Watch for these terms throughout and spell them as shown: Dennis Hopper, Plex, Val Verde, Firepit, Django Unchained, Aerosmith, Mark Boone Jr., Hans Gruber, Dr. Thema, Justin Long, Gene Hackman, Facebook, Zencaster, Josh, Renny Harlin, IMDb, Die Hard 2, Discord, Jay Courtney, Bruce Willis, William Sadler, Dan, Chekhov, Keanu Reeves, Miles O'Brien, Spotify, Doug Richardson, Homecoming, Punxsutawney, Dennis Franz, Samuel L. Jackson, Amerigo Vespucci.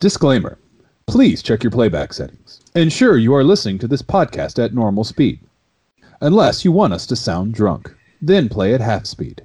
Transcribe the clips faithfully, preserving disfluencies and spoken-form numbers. Disclaimer. Please check your playback settings. Ensure you are listening to this podcast at normal speed. Unless you want us to sound drunk. Then play at half speed.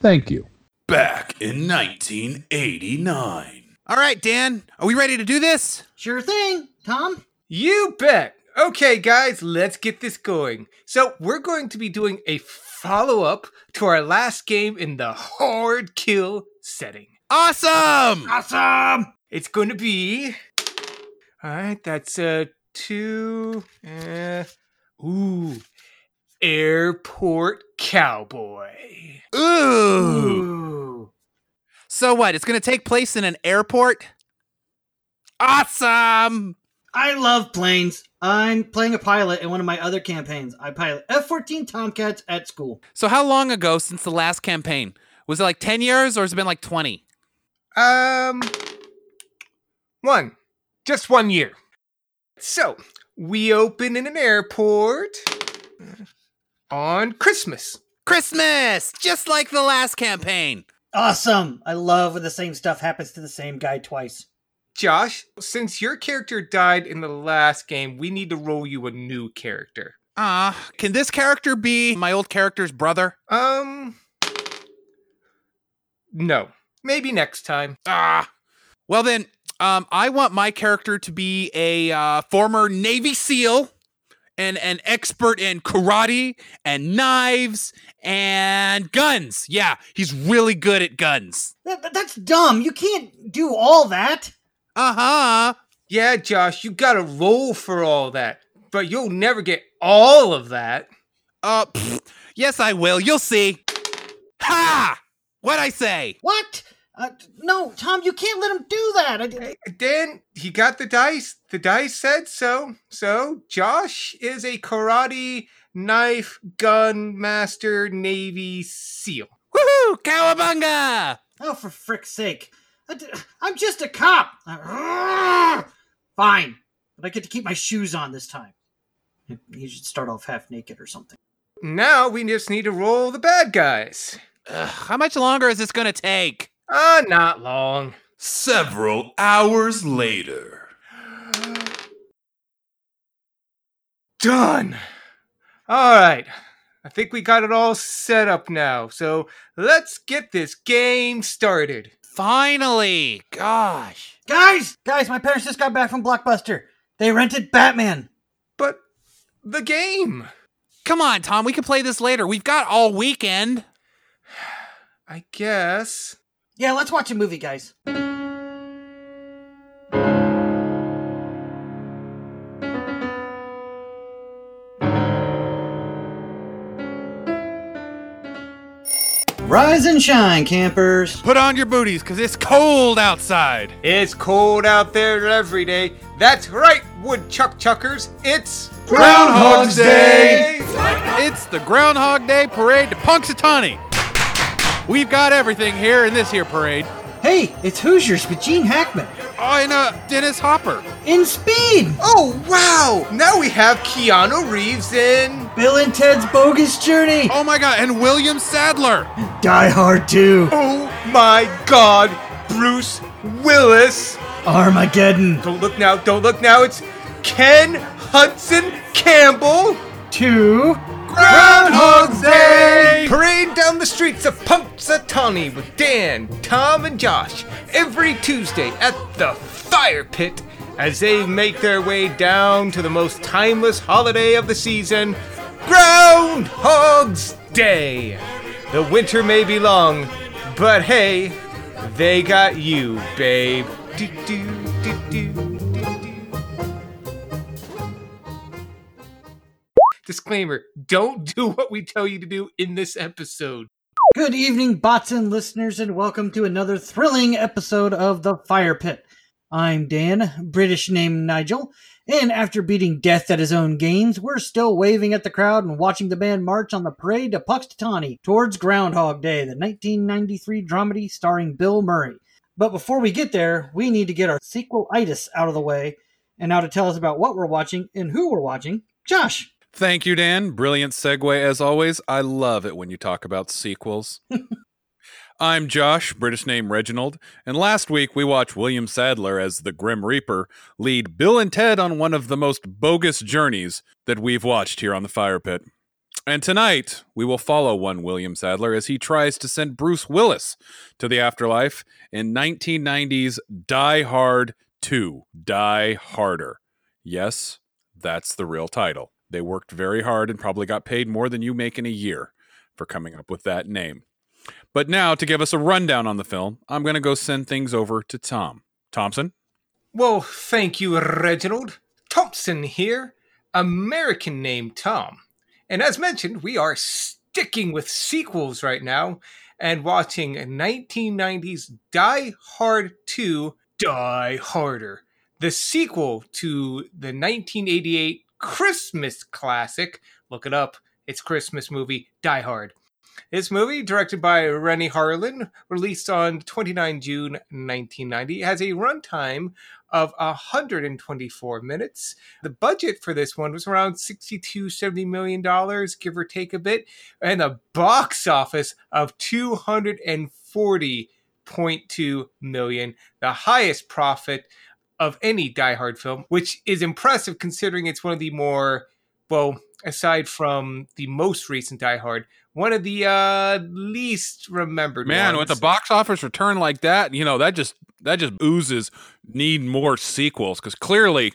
Thank you. Back in nineteen eighty-nine. All right, Dan, are we ready to do this? Sure thing, Tom. You bet. Okay, guys, let's get this going. So we're going to be doing a follow-up to our last game in the hard kill setting. Awesome! Awesome! It's going to be... All right, that's uh, two... Uh, ooh... Airport Cowboy. Ooh. Ooh. So what? It's going to take place in an airport? Awesome! I love planes. I'm playing a pilot in one of my other campaigns. I pilot F fourteen Tomcats at school. So how long ago since the last campaign? Was it like ten years or has it been like twenty? Um, one. Just one year. So, we open in an airport... on Christmas. Christmas! Just like the last campaign. Awesome! I love when the same stuff happens to the same guy twice. Josh, since your character died in the last game, we need to roll you a new character. Ah, uh, can this character be my old character's brother? Um, no. Maybe next time. Ah! Well then, um, I want my character to be a uh, former Navy SEAL. And an expert in karate and knives and guns. Yeah, he's really good at guns. That, that's dumb. You can't do all that. Uh-huh. Yeah, Josh, you gotta roll for all that. But you'll never get all of that. Uh, pfft. Yes, I will. You'll see. Ha! What'd I say? What? Uh, no, Tom, you can't let him do that. I didn't... Dan, he got the dice. The dice said so. So, Josh is a karate, knife, gun, master, Navy SEAL. Woohoo! Cowabunga! Oh, for frick's sake. I d- I'm just a cop. Fine. But I get to keep my shoes on this time. You should start off half naked or something. Now we just need to roll the bad guys. Ugh, how much longer is this going to take? Uh, not long. Several hours later. Done. All right. I think we got it all set up now. So let's get this game started. Finally. Gosh. Guys, guys, my parents just got back from Blockbuster. They rented Batman. But the game. Come on, Tom. We can play this later. We've got all weekend. I guess... Yeah, let's watch a movie, guys. Rise and shine, campers. Put on your booties, because it's cold outside. It's cold out there every day. That's right, woodchuck chuckers. It's Groundhog's Day. It's the Groundhog Day Parade to Punxsutawney. We've got everything here in this here parade. Hey, it's Hoosiers with Gene Hackman. Oh, and uh, Dennis Hopper. In Speed. Oh, wow. Now we have Keanu Reeves in... Bill and Ted's Bogus Journey. Oh, my God. And William Sadler. Die Hard two. Oh, my God. Bruce Willis. Armageddon. Don't look now. Don't look now. It's Ken Hudson Campbell. Two... Groundhog's Day! Parade down the streets of Punxsutawney with Dan, Tom, and Josh every Tuesday at the Fire Pit as they make their way down to the most timeless holiday of the season, Groundhog's Day. The winter may be long, but hey, they got you, babe. Do, do, do, do. Disclaimer, don't do what we tell you to do in this episode. Good evening, bots and listeners, and welcome to another thrilling episode of The Fire Pit. I'm Dan, British name Nigel, and after beating death at his own games, we're still waving at the crowd and watching the band march on the parade to Punxsutawney towards Groundhog Day, the nineteen ninety-three dramedy starring Bill Murray. But before we get there, we need to get our sequelitis out of the way, and now to tell us about what we're watching and who we're watching, Josh. Thank you, Dan. Brilliant segue, as always. I love it when you talk about sequels. I'm Josh, British name Reginald, and last week we watched William Sadler as the Grim Reaper lead Bill and Ted on one of the most bogus journeys that we've watched here on the Fire Pit. And tonight we will follow one William Sadler as he tries to send Bruce Willis to the afterlife in nineteen ninety's Die Hard two, Die Harder. Yes, that's the real title. They worked very hard and probably got paid more than you make in a year for coming up with that name. But now, to give us a rundown on the film, I'm going to go send things over to Tom. Thompson? Well, thank you, Reginald. Thompson here, American name Tom. And as mentioned, we are sticking with sequels right now and watching nineteen ninety's Die Hard two, Die Harder, the sequel to the nineteen eighty-eight Christmas classic. Look it up. It's Christmas movie, Die Hard. This movie, directed by Renny Harlin, released on the twenty-ninth of June, nineteen ninety, has a runtime of one hundred twenty-four minutes. The budget for this one was around sixty-two, seventy million dollars, give or take a bit, and a box office of two hundred forty point two million dollars, the highest profit of any Die Hard film, which is impressive considering it's one of the more, well, aside from the most recent Die Hard, one of the uh, least remembered Man, ones. With a box office return like that, you know, that just that just oozes need more sequels, because clearly,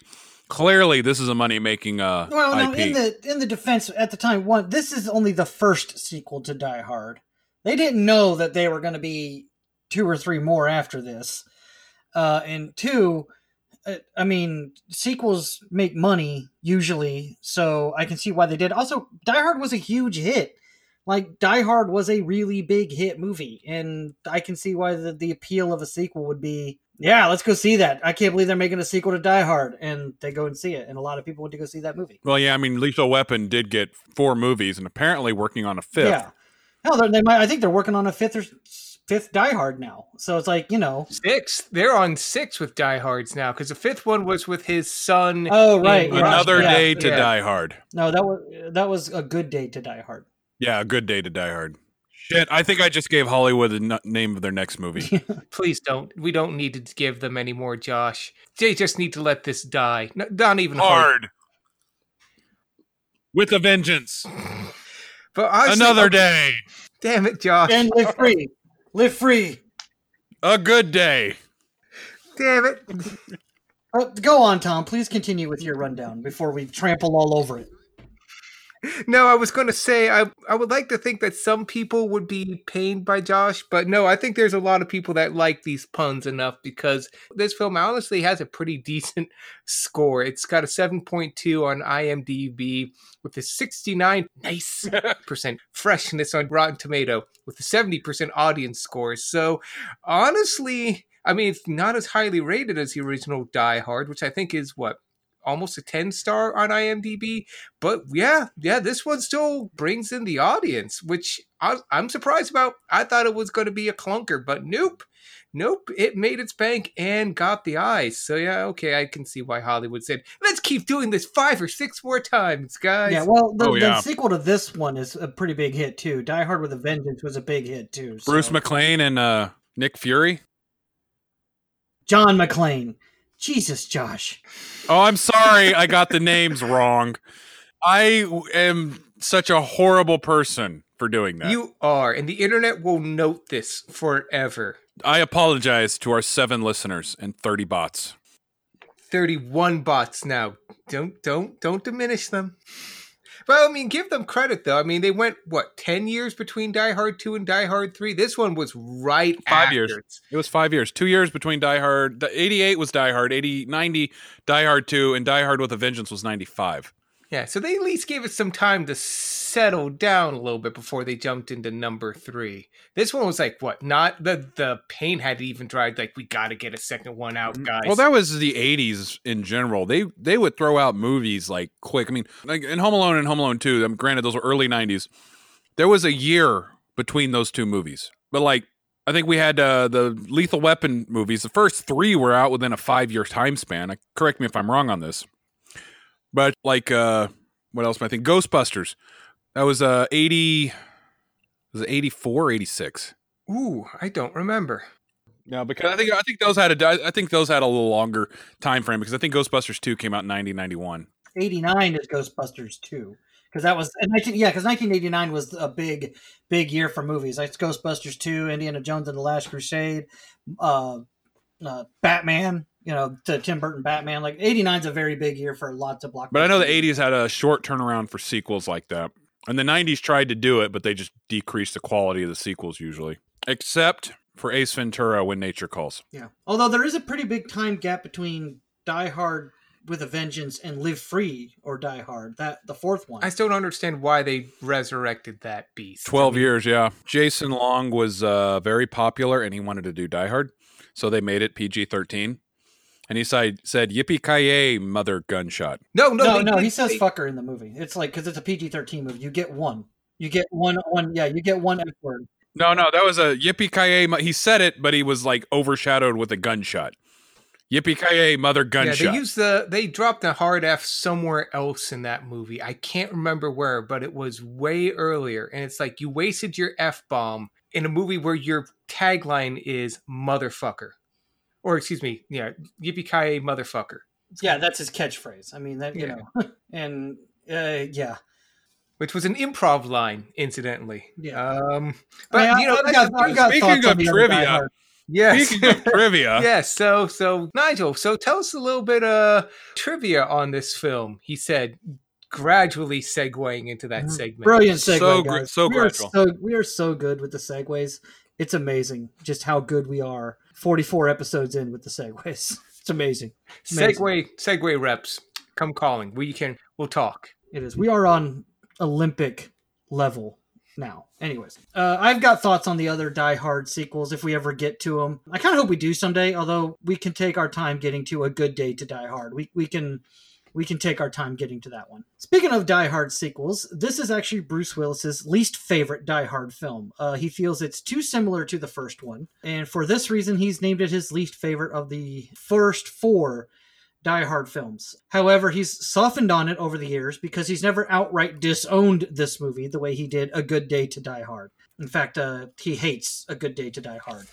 clearly this is a money-making uh, well, no, I P. Well, in the, in the defense at the time, one, this is only the first sequel to Die Hard. They didn't know that they were going to be two or three more after this. Uh, and two, I mean, sequels make money, usually, so I can see why they did. Also, Die Hard was a huge hit. Like, Die Hard was a really big hit movie, and I can see why the, the appeal of a sequel would be, yeah, let's go see that. I can't believe they're making a sequel to Die Hard, and they go and see it, and a lot of people went to go see that movie. Well, yeah, I mean, Lethal Weapon did get four movies, and apparently working on a fifth. Yeah. Hell, they might, I think they're working on a fifth or fifth Die Hard now. So it's like, you know. Sixth. They're on six with Die Hards now, because the fifth one was with his son. Oh, right. In- Another yeah. Day to yeah. Die Hard. No, that was that was a good day to Die Hard. Yeah, a good day to Die Hard. Shit, I think I just gave Hollywood the n- name of their next movie. Please don't. We don't need to give them any more, Josh. They just need to let this die. No, not even hard. hard. With a vengeance. But honestly, Another okay. day. Damn it, Josh. And live free. Live free. A good day. Damn it. Well, go on, Tom. Please continue with your rundown before we trample all over it. No, I was going to say, I I would like to think that some people would be pained by Josh, but no, I think there's a lot of people that like these puns enough, because this film honestly has a pretty decent score. It's got a seven point two on IMDb with a sixty-nine percent nice percent freshness on Rotten Tomato with a seventy percent audience score. So honestly, I mean, it's not as highly rated as the original Die Hard, which I think is what? Almost a ten star on IMDb, but yeah, yeah, this one still brings in the audience, which I, I'm surprised about. I thought it was going to be a clunker, but nope, nope, it made its bank and got the eyes. So yeah, okay, I can see why Hollywood said, let's keep doing this five or six more times, guys. Yeah, well, the, oh, yeah. the sequel to this one is a pretty big hit too. Die Hard with a Vengeance was a big hit too. So. Bruce McLean and uh, Nick Fury, John McClane. Jesus, Josh. Oh, I'm sorry. I got the names wrong. I am such a horrible person for doing that. You are, and the internet will note this forever. I apologize to our seven listeners and thirty bots. thirty-one bots now. Don't, don't, don't diminish them. Well, I mean, give them credit, though. I mean, they went, what, ten years between Die Hard two and Die Hard three? This one was right Five after. years. It was five years. Two years between Die Hard. eighty-eight was Die Hard. eighty, ninety, Die Hard two, and Die Hard with a Vengeance was ninety-five. Yeah, so they at least gave it some time to settle down a little bit before they jumped into number three. This one was like, what, not the, the pain hadn't even dried, like, we got to get a second one out, guys. Well, that was the eighties in general. They they would throw out movies, like, quick. I mean, like in Home Alone and Home Alone two, um, granted, those were early nineties. There was a year between those two movies. But, like, I think we had uh, the Lethal Weapon movies. The first three were out within a five-year time span. I, correct me if I'm wrong on this. But like, uh, what else am I thinking? Ghostbusters. That was uh, eighty, was it eighty-four, eighty-six? Ooh, I don't remember. No, because I think I think those had a I think those had a little longer time frame, because I think Ghostbusters two came out in nineteen ninety-one. eighty-nine is Ghostbusters two, because that was yeah, because nineteen eighty-nine was a big big year for movies. It's Ghostbusters two, Indiana Jones and the Last Crusade, uh, uh, Batman. You know, to Tim Burton Batman. Like eighty-nine is a very big year for lots of blockbusters. But I know the eighties had a short turnaround for sequels like that, and the nineties tried to do it, but they just decreased the quality of the sequels usually, except for Ace Ventura: When Nature Calls. Yeah, although there is a pretty big time gap between Die Hard with a Vengeance and Live Free or Die Hard, that the fourth one. I still don't understand why they resurrected that beast. Twelve I mean, years, yeah. Jason Long was uh, very popular, and he wanted to do Die Hard, so they made it P G thirteen. And he said, yippee-ki-yay, mother gunshot. No, no, no, they, no. They, he says they, fucker in the movie. It's like, because it's a P G thirteen movie. You get one. You get one, one. Yeah, you get one F word. No, no, that was a yippee-ki-yay. He said it, but he was like overshadowed with a gunshot. Yippee-ki-yay, mother gunshot. Yeah, they used the, they dropped the hard F somewhere else in that movie. I can't remember where, but it was way earlier. And it's like, you wasted your F-bomb in a movie where your tagline is motherfucker. Or excuse me, yeah, yippee-ki-yay, motherfucker. Yeah, that's his catchphrase. I mean, that you yeah. know, and uh, yeah, which was an improv line, incidentally. Yeah, um, but I, I, you know, I got, I got speaking of trivia, yes, speaking of trivia, yes. So, so Nigel, so tell us a little bit of uh, trivia on this film. He said, gradually segueing into that segment. Brilliant segue, so, guys. So we gradual. Are so, we are so good with the segues. It's amazing just how good we are. forty-four episodes in with the segues. It's amazing. It's amazing. Segway, segway reps, come calling. We can, we'll talk. It is. We are on Olympic level now. Anyways, uh, I've got thoughts on the other Die Hard sequels if we ever get to them. I kind of hope we do someday, although we can take our time getting to A Good Day to Die Hard. We we can we can take our time getting to that one. Speaking of Die Hard sequels, this is actually Bruce Willis's least favorite Die Hard film. Uh, he feels it's too similar to the first one. And for this reason, he's named it his least favorite of the first four Die Hard films. However, he's softened on it over the years because he's never outright disowned this movie the way he did A Good Day to Die Hard. In fact, uh, he hates A Good Day to Die Hard.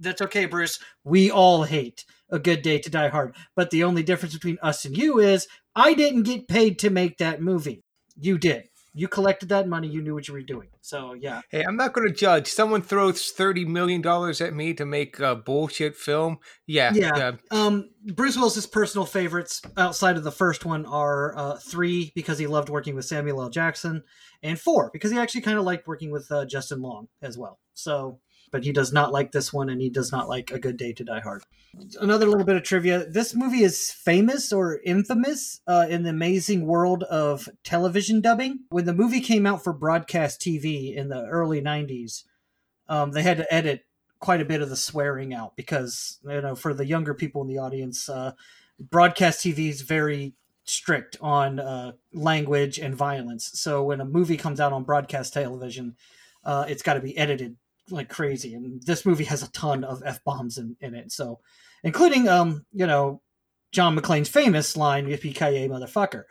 That's okay, Bruce. We all hate A Good Day to Die Hard. But the only difference between us and you is I didn't get paid to make that movie. You did. You collected that money. You knew what you were doing. So, yeah. Hey, I'm not going to judge. Someone throws thirty million dollars at me to make a bullshit film. Yeah. Yeah. yeah. Um, Bruce Willis's personal favorites outside of the first one are uh, three, because he loved working with Samuel L. Jackson, and four, because he actually kind of liked working with uh, Justin Long as well. So, but he does not like this one, and he does not like A Good Day to Die Hard. Another little bit of trivia. This movie is famous or infamous uh, in the amazing world of television dubbing. When the movie came out for broadcast T V in the early nineties, um, they had to edit quite a bit of the swearing out because, you know, for the younger people in the audience, uh, broadcast T V is very strict on uh, language and violence. So when a movie comes out on broadcast television, uh, it's got to be edited like crazy, and this movie has a ton of F-bombs in, in it, so including um you know John McClane's famous line, yippee-ki-yay, motherfucker.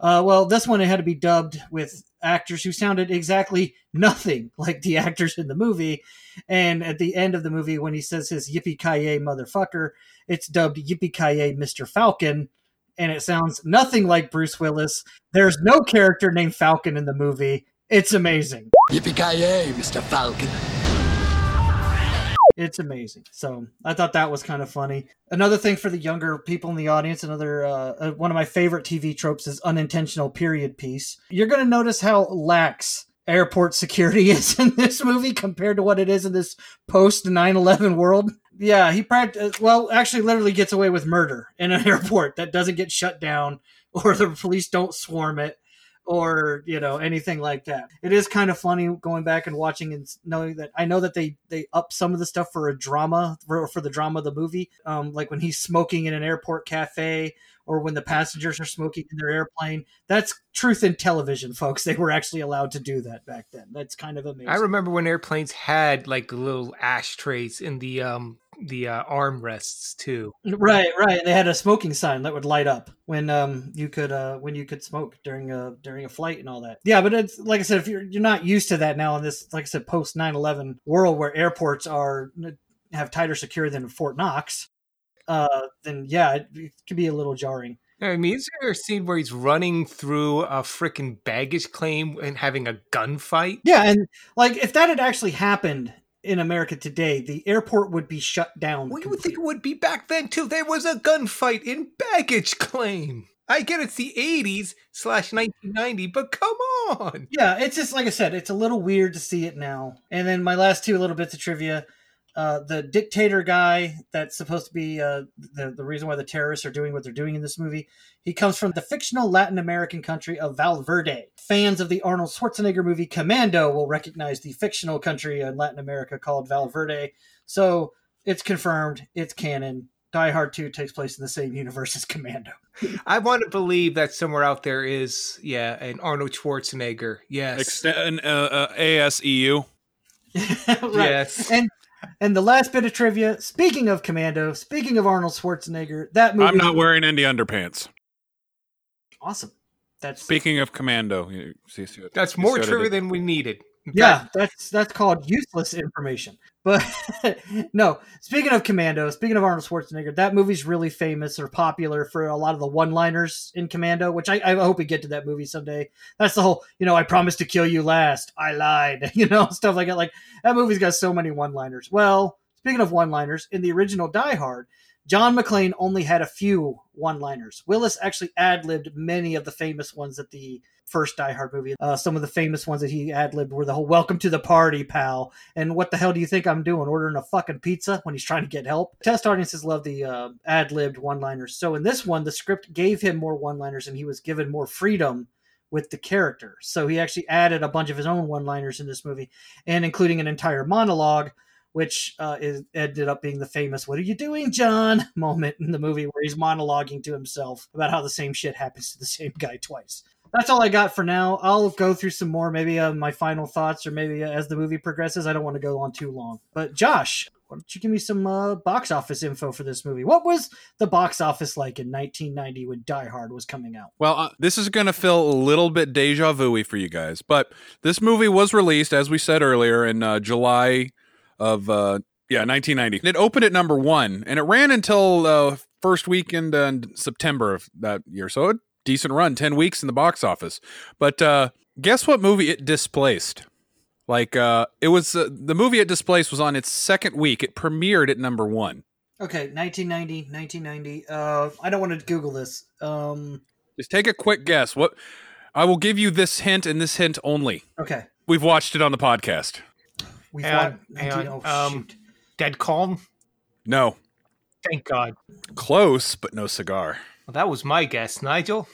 Uh well, this one, it had to be dubbed with actors who sounded exactly nothing like the actors in the movie, and at the end of the movie when he says his yippee-ki-yay, motherfucker, it's dubbed yippee-ki-yay, Mister Falcon, and it sounds nothing like Bruce Willis. There's no character named Falcon in the movie. It's amazing. Yippee-ki-yay, Mister Falcon. It's amazing. So I thought that was kind of funny. Another thing for the younger people in the audience, another uh, one of my favorite T V tropes is unintentional period piece. You're going to notice how lax airport security is in this movie compared to what it is in this post nine eleven world. Yeah, he practiced, well, actually literally gets away with murder in an airport that doesn't get shut down, or the police don't swarm it, or, you know, anything like that. It is kind of funny going back and watching and knowing that I know that they, they up some of the stuff for a drama, for, for the drama of the movie. Um, like when he's smoking in an airport cafe, or when the passengers are smoking in their airplane. That's truth in television, folks. They were actually allowed to do that back then. That's kind of amazing. I remember when airplanes had like little ashtrays in the um the uh, armrests too. Right, right. They had a smoking sign that would light up when um you could uh when you could smoke during a during a flight and all that. Yeah, but it's like I said, if you're you're not used to that now in this, like I said, post nine eleven world where airports are have tighter security than Fort Knox, uh, then yeah, it, it could be a little jarring. I mean, is there a scene where he's running through a freaking baggage claim and having a gunfight? Yeah, and like if that had actually happened in America today, the airport would be shut down. Well, you would think it would be back then too. There was a gunfight in baggage claim. I get it's the eighties slash nineteen ninety, but come on. Yeah, it's just like I said, it's a little weird to see it now. And then my last two little bits of trivia. Uh, the dictator guy that's supposed to be uh, the, the reason why the terrorists are doing what they're doing in this movie, he comes from the fictional Latin American country of Val Verde. Fans of the Arnold Schwarzenegger movie Commando will recognize the fictional country in Latin America called Val Verde. So it's confirmed. It's canon. Die Hard two takes place in the same universe as Commando. I want to believe that somewhere out there is, yeah, an Arnold Schwarzenegger. Yes. Extend, an uh, uh, A S E U. Right. Yes. And And the last bit of trivia, speaking of Commando, speaking of Arnold Schwarzenegger, that movie... I'm not wearing any underpants. Awesome. That's Speaking of Commando. You see, see what, that's more trivia than we needed. Yeah, that's that's called useless information. But no, speaking of Commando, speaking of Arnold Schwarzenegger, that movie's really famous or popular for a lot of the one-liners in Commando, which I, I hope we get to that movie someday. That's the whole, you know, I promised to kill you last. I lied, you know, stuff like that. Like that movie's got so many one-liners. Well, speaking of one-liners, in the original Die Hard, John McClane only had a few one-liners. Willis actually ad-libbed many of the famous ones that the first Die Hard movie. Uh, some of the famous ones that he ad-libbed were the whole welcome to the party, pal. And what the hell do you think I'm doing? Ordering a fucking pizza when he's trying to get help. Test audiences love the uh, ad-libbed one-liners. So in this one, the script gave him more one-liners and he was given more freedom with the character. So he actually added a bunch of his own one-liners in this movie, and including an entire monologue, which uh, is, ended up being the famous "What are you doing, John?" moment in the movie where he's monologuing to himself about how the same shit happens to the same guy twice. That's all I got for now. I'll go through some more, maybe uh, my final thoughts, or maybe uh, as the movie progresses. I don't want to go on too long. But Josh, why don't you give me some uh, box office info for this movie? What was the box office like in nineteen ninety when Die Hard was coming out? Well, uh, this is going to feel a little bit deja vu-y for you guys, but this movie was released, as we said earlier, in uh, July... Of, uh, yeah, nineteen ninety. It opened at number one, and it ran until uh, first weekend in September of that year. So a decent run, ten weeks in the box office. But uh, guess what movie it displaced? Like, uh, it was uh, the movie it displaced was on its second week. It premiered at number one. Okay, nineteen ninety. Uh, I don't want to Google this. Um... Just take a quick guess. What? I will give you this hint and this hint only. Okay. We've watched it on the podcast. We've and, and, oh, um, Dead Calm? No. Thank God. Close, but no cigar. Well, that was my guess, Nigel.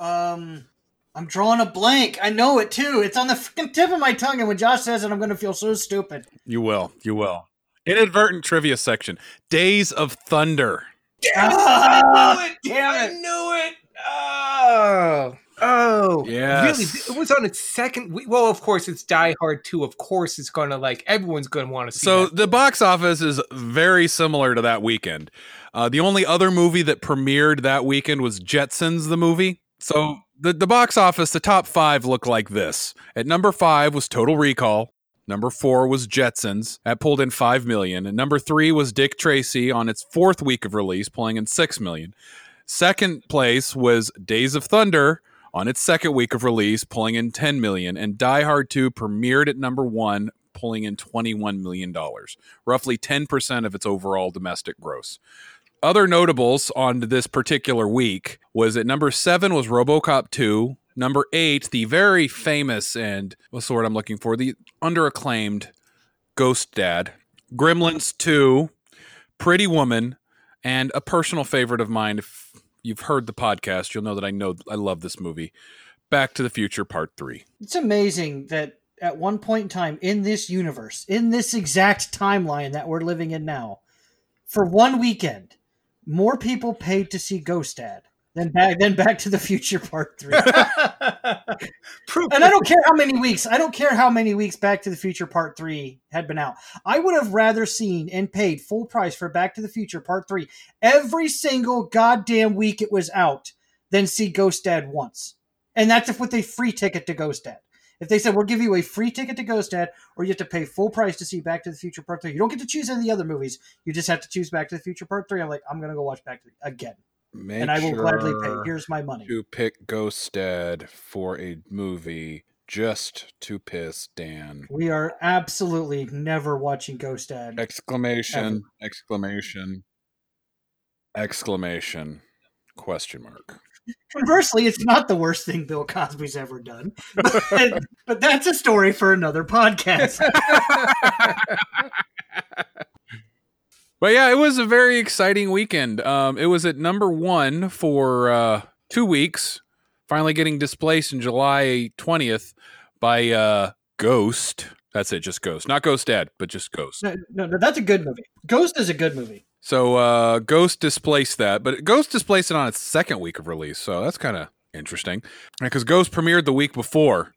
Um, I'm drawing a blank. I know it too. It's on the freaking tip of my tongue, and when Josh says it, I'm going to feel so stupid. You will. You will. Inadvertent trivia section. Days of Thunder. Yes! Ah, I knew it! Damn it! I knew it! Oh! Oh, yeah! Really, it was on its second week. Well, of course, it's Die Hard two. Of course, it's going to, like, everyone's going to want to see it. So that. The box office is very similar to that weekend. Uh, the only other movie that premiered that weekend was Jetsons, the movie. So the, the box office, the top five looked like this. At number five was Total Recall. Number four was Jetsons. That pulled in five million dollars. And number three was Dick Tracy on its fourth week of release, pulling in six million dollars. Second place was Days of Thunder, on its second week of release, pulling in ten million dollars, and Die Hard two premiered at number one, pulling in twenty-one million dollars, roughly ten percent of its overall domestic gross. Other notables on this particular week was at number seven was RoboCop two, number eight, the very famous and what's the word I'm looking for, the under-acclaimed Ghost Dad, Gremlins two, Pretty Woman, and a personal favorite of mine, if you've heard the podcast, you'll know that I know I love this movie, Back to the Future Part three. It's amazing that at one point in time in this universe, in this exact timeline that we're living in now, for one weekend, more people paid to see Ghost Dad Then back, then Back to the Future Part Three. And I don't care how many weeks. I don't care how many weeks Back to the Future Part Three had been out. I would have rather seen and paid full price for Back to the Future Part Three every single goddamn week it was out than see Ghost Dad once. And that's if with a free ticket to Ghost Dad. If they said, we'll give you a free ticket to Ghost Dad, or you have to pay full price to see Back to the Future Part Three. You don't get to choose any of the other movies. You just have to choose Back to the Future Part Three. I'm like, I'm going to go watch Back to the again. Make and I will sure gladly pay. Here's my money. To pick Ghost Dad for a movie just to piss Dan. We are absolutely never watching Ghost Dad. Exclamation, ever. exclamation, exclamation, question mark. Conversely, it's not the worst thing Bill Cosby's ever done. But, but that's a story for another podcast. But yeah, it was a very exciting weekend. Um, it was at number one for uh, two weeks, finally getting displaced in July twentieth by uh, Ghost. That's it, just Ghost. Not Ghost Dad, but just Ghost. No, no, no, that's a good movie. Ghost is a good movie. So uh, Ghost displaced that, but Ghost displaced it on its second week of release, so that's kind of interesting. Because Ghost premiered the week before,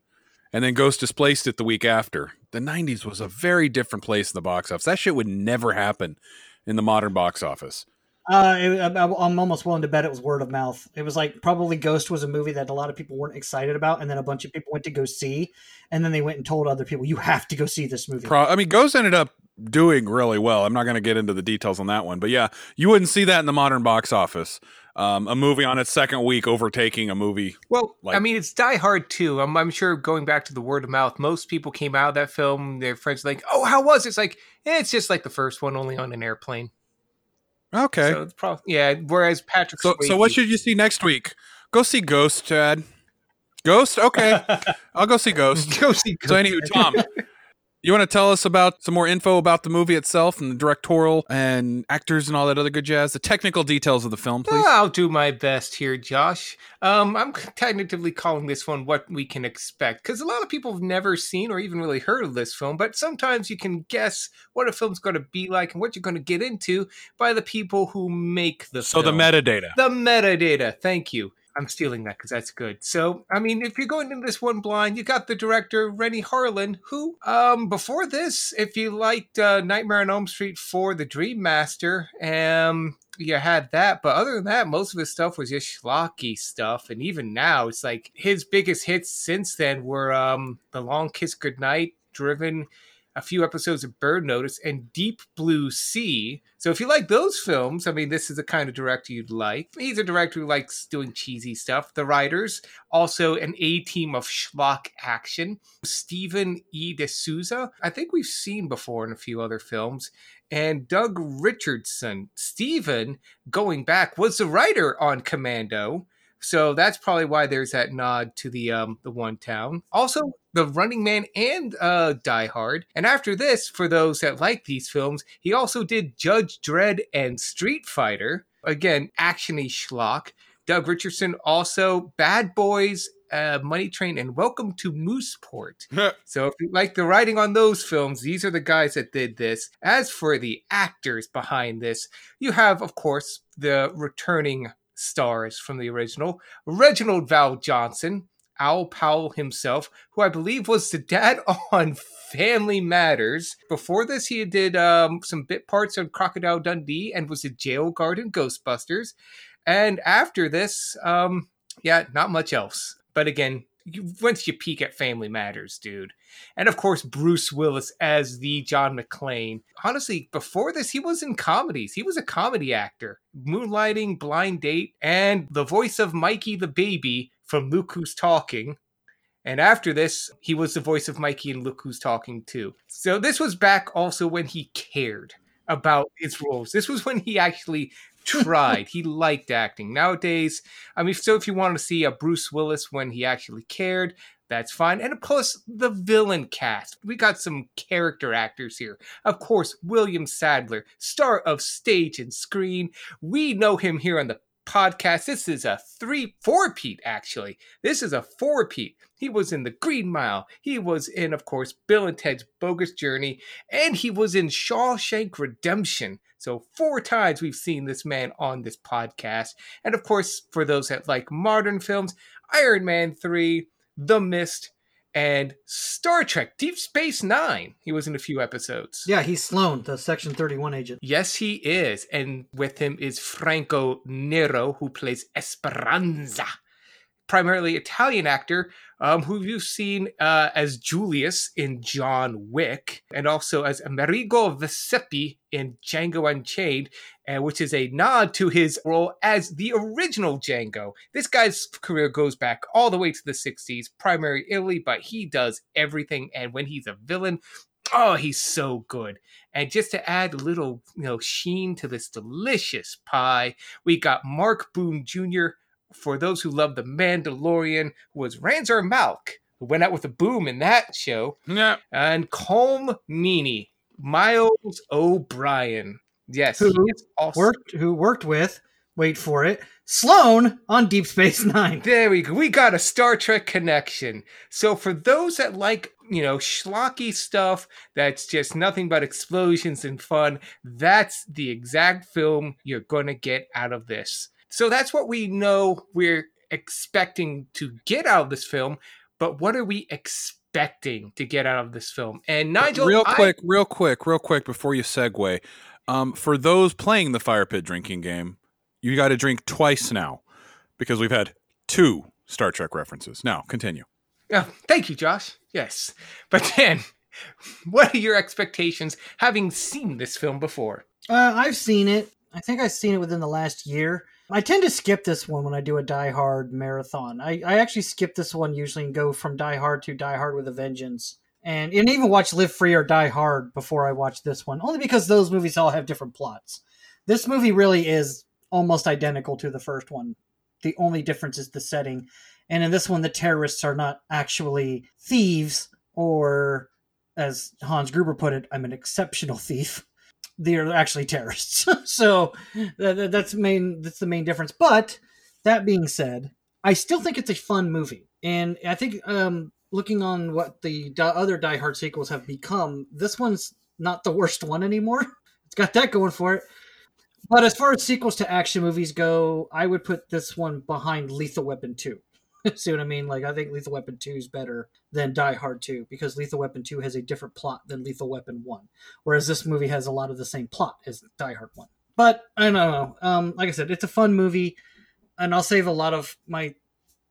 and then Ghost displaced it the week after. The nineties was a very different place in the box office. That shit would never happen in the modern box office. Uh, it, I, I'm almost willing to bet it was word of mouth. It was like probably Ghost was a movie that a lot of people weren't excited about, and then a bunch of people went to go see, and then they went and told other people, you have to go see this movie. Pro- I mean, Ghost ended up doing really well. I'm not going to get into the details on that one, but yeah, you wouldn't see that in the modern box office. Um, a movie on its second week overtaking a movie. Well, like- I mean, it's Die Hard two. I'm, I'm sure going back to the word of mouth, most people came out of that film. Their friends were like, oh, how was it? It's like, eh, it's just like the first one, only on an airplane. Okay. So it's probably, yeah. Whereas Patrick. So, so what should you see next week? Go see Ghost, Chad. Ghost? Okay. I'll go see Ghost. Go see Ghost. So anyway, Tom, you want to tell us about some more info about the movie itself and the directorial and actors and all that other good jazz? The technical details of the film, please. I'll do my best here, Josh. Um, I'm tentatively calling this one What We Can Expect, because a lot of people have never seen or even really heard of this film, but sometimes you can guess what a film's going to be like and what you're going to get into by the people who make the so film. So the metadata. The metadata. Thank you. I'm stealing that because that's good. So, I mean, if you're going into this one blind, you got the director, Renny Harlin, who, um, before this, if you liked uh, Nightmare on Elm Street four, The Dream Master, um, you had that. But other than that, most of his stuff was just schlocky stuff. And even now, it's like his biggest hits since then were um, The Long Kiss Goodnight, Driven, a few episodes of Bird Notice, and Deep Blue Sea. So if you like those films, I mean, this is the kind of director you'd like. He's a director who likes doing cheesy stuff. The writers, also an A-team of schlock action. Stephen E. de Souza, I think we've seen before in a few other films. And Doug Richardson. Stephen, going back, was the writer on Commando. So that's probably why there's that nod to the um, the One Town. Also, The Running Man and uh, Die Hard. And after this, for those that like these films, he also did Judge Dredd and Street Fighter. Again, action-y schlock. Doug Richardson also Bad Boys, uh, Money Train, and Welcome to Mooseport. So if you like the writing on those films, these are the guys that did this. As for the actors behind this, you have, of course, the returning stars from the original, Reginald VelJohnson, Al Powell himself, who I believe was the dad on Family Matters. Before this, he did um, some bit parts on Crocodile Dundee and was the jail guard in Ghostbusters. And after this, um, yeah, not much else. But again, you, once you peek at Family Matters, dude. And of course, Bruce Willis as the John McClane. Honestly, before this, he was in comedies. He was a comedy actor. Moonlighting, Blind Date, and the voice of Mikey the Baby from Look Who's Talking. And after this, he was the voice of Mikey in Look Who's Talking too. So this was back also when he cared about his roles. This was when he actually tried. He liked acting. Nowadays, I mean, so if you want to see a Bruce Willis when he actually cared, that's fine. And of course, the villain cast. We got some character actors here. Of course, William Sadler, star of stage and screen. We know him here on the podcast. This is a three, four-peat, actually. This is a four-peat. He was in The Green Mile. He was in, of course, Bill and Ted's Bogus Journey. And he was in Shawshank Redemption. So four times we've seen this man on this podcast. And of course, for those that like modern films, Iron Man three, The Mist, and Star Trek Deep Space Nine. He was in a few episodes. Yeah, he's Sloan, the Section thirty-one agent. Yes, he is. And with him is Franco Nero, who plays Esperanza, primarily Italian actor, um, who you've seen uh, as Julius in John Wick, and also as Amerigo Vespucci in Django Unchained, uh, which is a nod to his role as the original Django. This guy's career goes back all the way to the sixties, primarily Italy, but he does everything, and when he's a villain, oh, he's so good. And just to add a little, you know, sheen to this delicious pie, we got Mark Boone Junior, for those who love The Mandalorian, was Ranzar Malk, who went out with a boom in that show. Yeah. And Colm Meaney, Miles O'Brien. Yes. Who, awesome. worked, who worked with, wait for it, Sloan on Deep Space Nine. There we go. We got a Star Trek connection. So for those that like, you know, schlocky stuff that's just nothing but explosions and fun, that's the exact film you're going to get out of this. So that's what we know we're expecting to get out of this film, but what are we expecting to get out of this film? And Nigel, real quick, I... real quick, real quick, before you segue, um, for those playing the fire pit drinking game, you got to drink twice now because we've had two Star Trek references. Now, continue. Oh, thank you, Josh. Yes, but Dan, what are your expectations having seen this film before? Uh, I've seen it. I think I've seen it within the last year. I tend to skip this one when I do a Die Hard marathon. I, I actually skip this one usually and go from Die Hard to Die Hard with a Vengeance. And, and even watch Live Free or Die Hard before I watch this one, only because those movies all have different plots. This movie really is almost identical to the first one. The only difference is the setting. And in this one, the terrorists are not actually thieves, or, as Hans Gruber put it, I'm an exceptional thief. They're actually terrorists. So that, that's main. That's the main difference. But that being said, I still think it's a fun movie. And I think um, looking on what the other Die Hard sequels have become, this one's not the worst one anymore. It's got that going for it. But as far as sequels to action movies go, I would put this one behind Lethal Weapon two. See what I mean? Like, I think Lethal Weapon two is better than Die Hard two because Lethal Weapon two has a different plot than Lethal Weapon one. Whereas this movie has a lot of the same plot as Die Hard one. But I don't know. Um, like I said, it's a fun movie, and I'll save a lot of my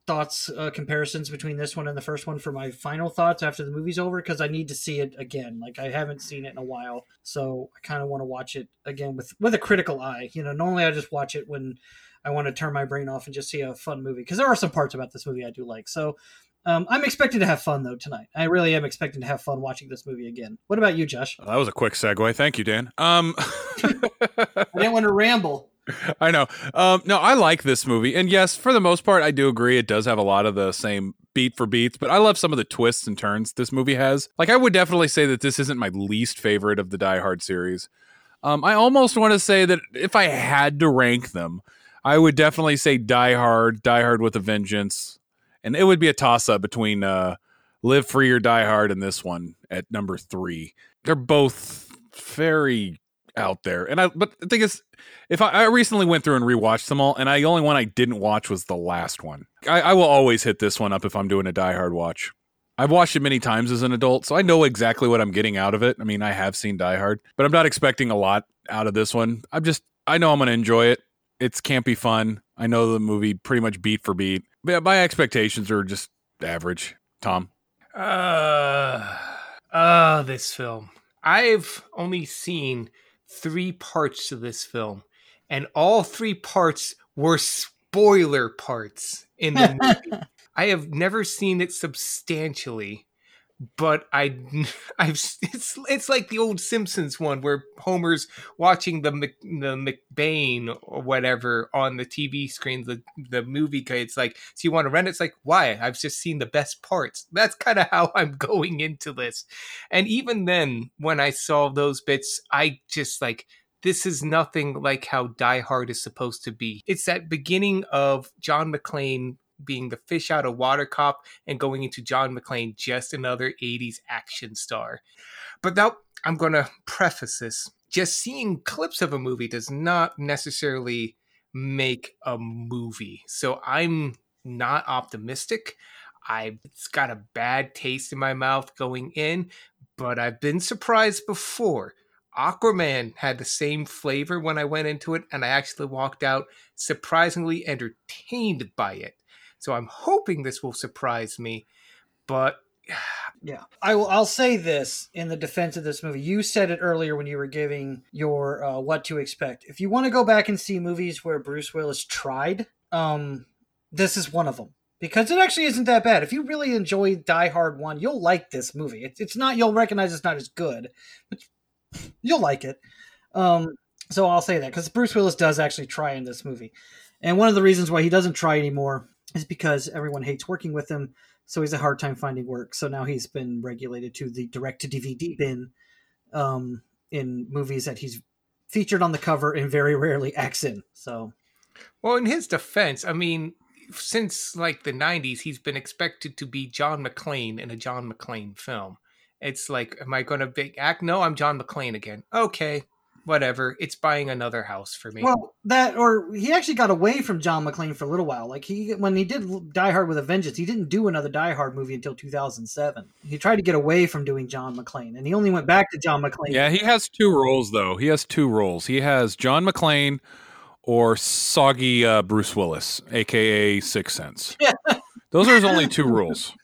thoughts, uh, comparisons between this one and the first one for my final thoughts after the movie's over because I need to see it again. Like, I haven't seen it in a while, so I kind of want to watch it again with, with a critical eye. You know, normally I just watch it when I want to turn my brain off and just see a fun movie, because there are some parts about this movie I do like. So um, I'm expecting to have fun, though, tonight. I really am expecting to have fun watching this movie again. What about you, Josh? Well, that was a quick segue. Thank you, Dan. Um... I didn't want to ramble. I know. Um, no, I like this movie. And yes, for the most part, I do agree. It does have a lot of the same beat for beats, but I love some of the twists and turns this movie has. Like, I would definitely say that this isn't my least favorite of the Die Hard series. Um, I almost want to say that if I had to rank them, I would definitely say Die Hard, Die Hard with a Vengeance, and it would be a toss-up between uh, Live Free or Die Hard and this one at number three. They're both very out there, and I. But the thing is, if I, I recently went through and rewatched them all, and I, the only one I didn't watch was the last one. I, I will always hit this one up if I'm doing a Die Hard watch. I've watched it many times as an adult, so I know exactly what I'm getting out of it. I mean, I have seen Die Hard, but I'm not expecting a lot out of this one. I'm just, I know I'm going to enjoy it. It's campy fun. I know the movie pretty much beat for beat. But yeah, my expectations are just average. Tom? Uh, uh, this film. I've only seen three parts of this film, and all three parts were spoiler parts in the movie. I have never seen it substantially, but I, I've it's it's like the old Simpsons one where Homer's watching the Mc, the McBain or whatever on the T V screen, the the movie. It's like, so you want to rent it? It's like, why? I've just seen the best parts. That's kind of how I'm going into this. And even then, when I saw those bits, I just like, this is nothing like how Die Hard is supposed to be. It's that beginning of John McClane being the fish out of water cop and going into John McClane, just another eighties action star. But now I'm going to preface this just seeing clips of a movie does not necessarily make a movie. So I'm not optimistic. I've got a bad taste in my mouth going in, but I've been surprised before. Aquaman had the same flavor when I went into it, and I actually walked out surprisingly entertained by it. So I'm hoping this will surprise me, but... Yeah, I will. I'll say this in the defense of this movie. You said it earlier when you were giving your uh, what to expect. If you want to go back and see movies where Bruce Willis tried, um, this is one of them, because it actually isn't that bad. If you really enjoy Die Hard one, you'll like this movie. It, it's not, you'll recognize it's not as good, but you'll like it. Um, so I'll say that, because Bruce Willis does actually try in this movie. And one of the reasons why he doesn't try anymore is because everyone hates working with him. So he's a hard time finding work. So now he's been regulated to the direct-to-D V D bin um, in movies that he's featured on the cover and very rarely acts in. So, well, in his defense, I mean, since like the nineties, he's been expected to be John McClane in a John McClane film. It's like, am I going to act? No, I'm John McClane again. Okay, whatever. It's buying another house for me. Well, that, or he actually got away from John McClane for a little while. Like he, when he did Die Hard with a Vengeance, he didn't do another Die Hard movie until two thousand seven. He tried to get away from doing John McClane, and he only went back to John McClane. Yeah, he has two roles though. He has two roles. He has John McClane or soggy uh, Bruce Willis, aka Sixth Sense. Yeah. Those are his only two rules.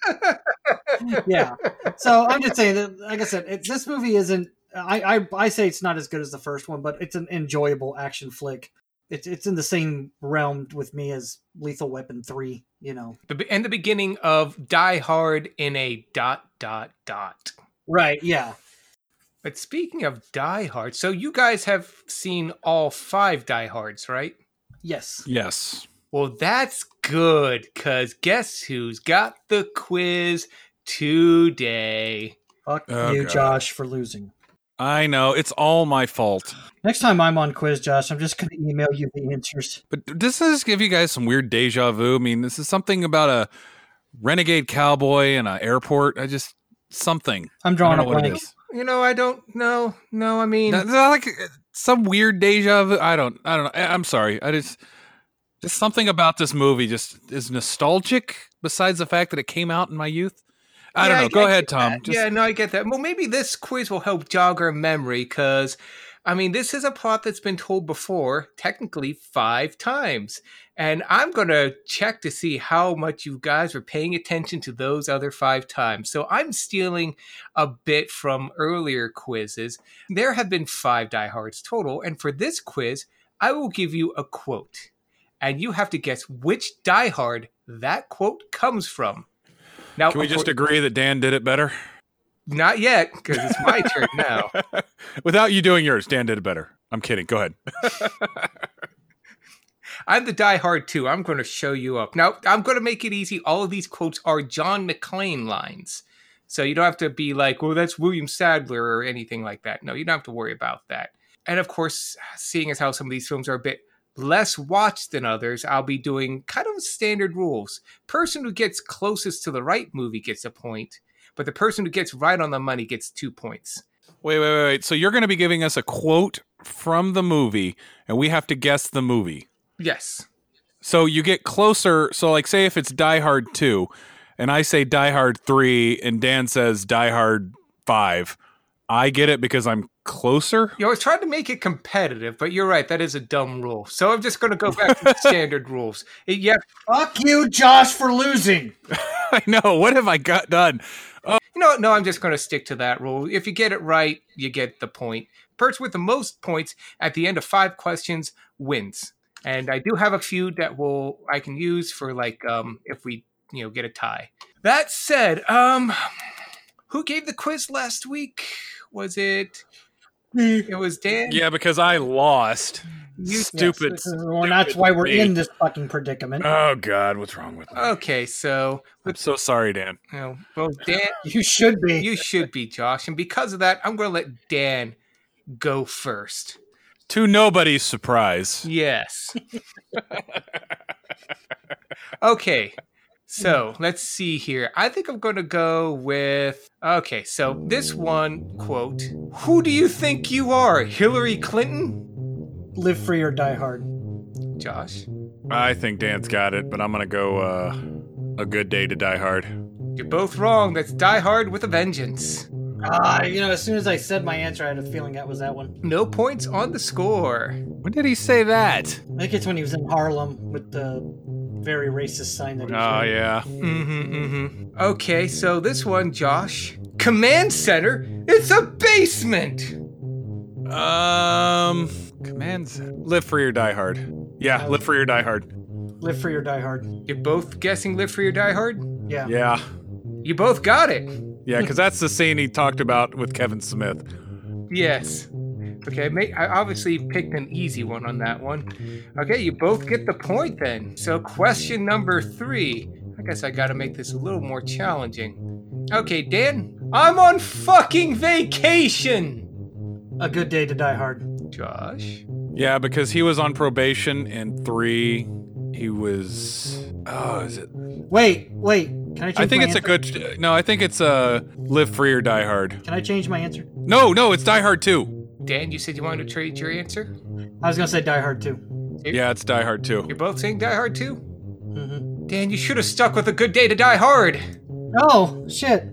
Yeah. So I'm just saying that, like I said, it, this movie isn't. I, I I say it's not as good as the first one, but it's an enjoyable action flick. It's it's in the same realm with me as Lethal Weapon three, you know. The, and the beginning of Die Hard in a dot, dot, dot. Right, yeah. But speaking of Die Hard, so you guys have seen all five Die Hards, right? Yes. Yes. Well, that's good, because guess who's got the quiz today? Fuck oh, you, God. Josh, for losing. I know. It's all my fault. Next time I'm on quiz, Josh, I'm just going to email you the answers. But this is give you guys some weird deja vu. I mean, this is something about a renegade cowboy and an airport. I just, something. I'm drawing a blank. You know, I don't know. No, I mean. Not, not like some weird deja vu. I don't, I don't know. I, I'm sorry. I just, just something about this movie just is nostalgic besides the fact that it came out in my youth. I don't yeah, know. I, Go I ahead, Tom. Just... Yeah, no, I get that. Well, maybe this quiz will help jog our memory, because, I mean, this is a plot that's been told before, technically five times. And I'm going to check to see how much you guys were paying attention to those other five times. So I'm stealing a bit from earlier quizzes. There have been five Die Hards total. And for this quiz, I will give you a quote. And you have to guess which Die Hard that quote comes from. Now, can we just agree that Dan did it better? Not yet, because it's my turn now. Without you doing yours, Dan did it better. I'm kidding. Go ahead. I'm the Die Hard two. I'm going to show you up. Now, I'm going to make it easy. All of these quotes are John McClane lines. So you don't have to be like, well, that's William Sadler or anything like that. No, you don't have to worry about that. And of course, seeing as how some of these films are a bit less watched than others, I'll be doing kind of standard rules. Person who gets closest to the right movie gets a point, but the person who gets right on the money gets two points. Wait, wait, wait, wait. So you're going to be giving us a quote from the movie, and we have to guess the movie. Yes. So you get closer. So like, say if it's Die Hard two, and I say Die Hard three, and Dan says Die Hard five, I get it because I'm closer. You know, I was trying to make it competitive, but you're right. That is a dumb rule. So I'm just going to go back to the standard rules. Yeah. Fuck you, Josh, for losing. I know. What have I got done? Oh. You know, no, I'm just going to stick to that rule. If you get it right, you get the point. Person with the most points at the end of five questions wins. And I do have a few that will I can use for like um, if we you know get a tie. That said, um, who gave the quiz last week? Was it? It was Dan. Yeah, because I lost. You stupid. Yes. Well, stupid that's why we're me. in this fucking predicament. Oh God, what's wrong with me? Okay, so I'm so sorry, Dan. You know, well, Dan, you should be. You should be, Josh. And because of that, I'm going to let Dan go first. To nobody's surprise. Yes. Okay. So let's see here. I think I'm going to go with, okay, so this one, quote, "Who do you think you are, Hillary Clinton?" Live free or die hard. Josh? I think Dan's got it, but I'm going to go uh, A Good Day to Die Hard. You're both wrong. That's Die Hard with a Vengeance. Uh, you know, as soon as I said my answer, I had a feeling that was that one. No points on the score. When did he say that? I think it's when he was in Harlem with the very racist sign that he was. Oh, yeah. Mm-hmm, mm-hmm. Okay, so this one, Josh. Command Center? It's a basement! Um, Command Center. Live Free or Die Hard. Yeah, Live Free or Die Hard. Live Free or Die Hard. You're both guessing Live Free or Die Hard? Yeah. Yeah. You both got it. Yeah, because that's the scene he talked about with Kevin Smith. Yes. Okay, I obviously picked an easy one on that one. Okay, you both get the point then. So question number three. I guess I got to make this a little more challenging. Okay, Dan, I'm on fucking vacation. A Good Day to Die Hard. Josh? Yeah, because he was on probation in three. He was... Oh, is it... Wait, wait. Can I change I think my it's answer? a good... No, I think it's uh, Live Free or Die Hard. Can I change my answer? No, no, it's Die Hard two. Dan, you said you wanted to trade your answer? I was going to say Die Hard two. Yeah, it's Die Hard two. You're both saying Die Hard two? Mm-hmm. Dan, you should have stuck with A Good Day to Die Hard. Oh, shit.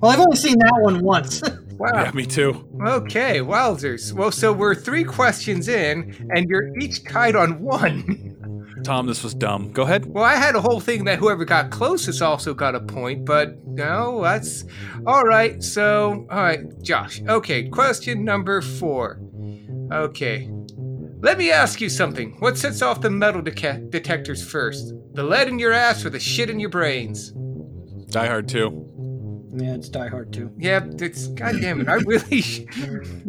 Well, I've only seen that one once. Wow. Yeah, me too. Okay, wowzers. Well, so we're three questions in, and you're each tied on one. Tom, this was dumb. Go ahead. Well, I had a whole thing that whoever got closest also got a point, but no, that's... All right, so... All right, Josh. Okay, question number four. Okay. Let me ask you something. What sets off the metal de- detectors first? The lead in your ass or the shit in your brains? Die Hard two. Yeah, it's Die Hard two. Yeah, it's... God damn it, I really...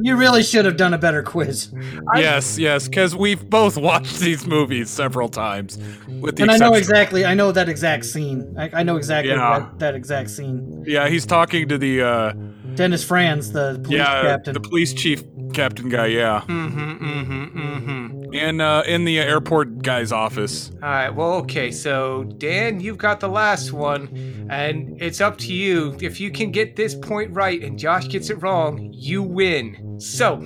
You really should have done a better quiz. I, yes, yes, because we've both watched these movies several times. With the and I know exactly... I know that exact scene. I, I know exactly yeah. that, that exact scene. Yeah, he's talking to the... Uh, Dennis Franz, the police yeah, captain. Yeah, the police chief captain guy, yeah. Mm-hmm, mm-hmm, mm-hmm. And uh, in the airport guy's office. All right, well, okay, so Dan, you've got the last one, and it's up to you. If you can get this point right and Josh gets it wrong, you win. So,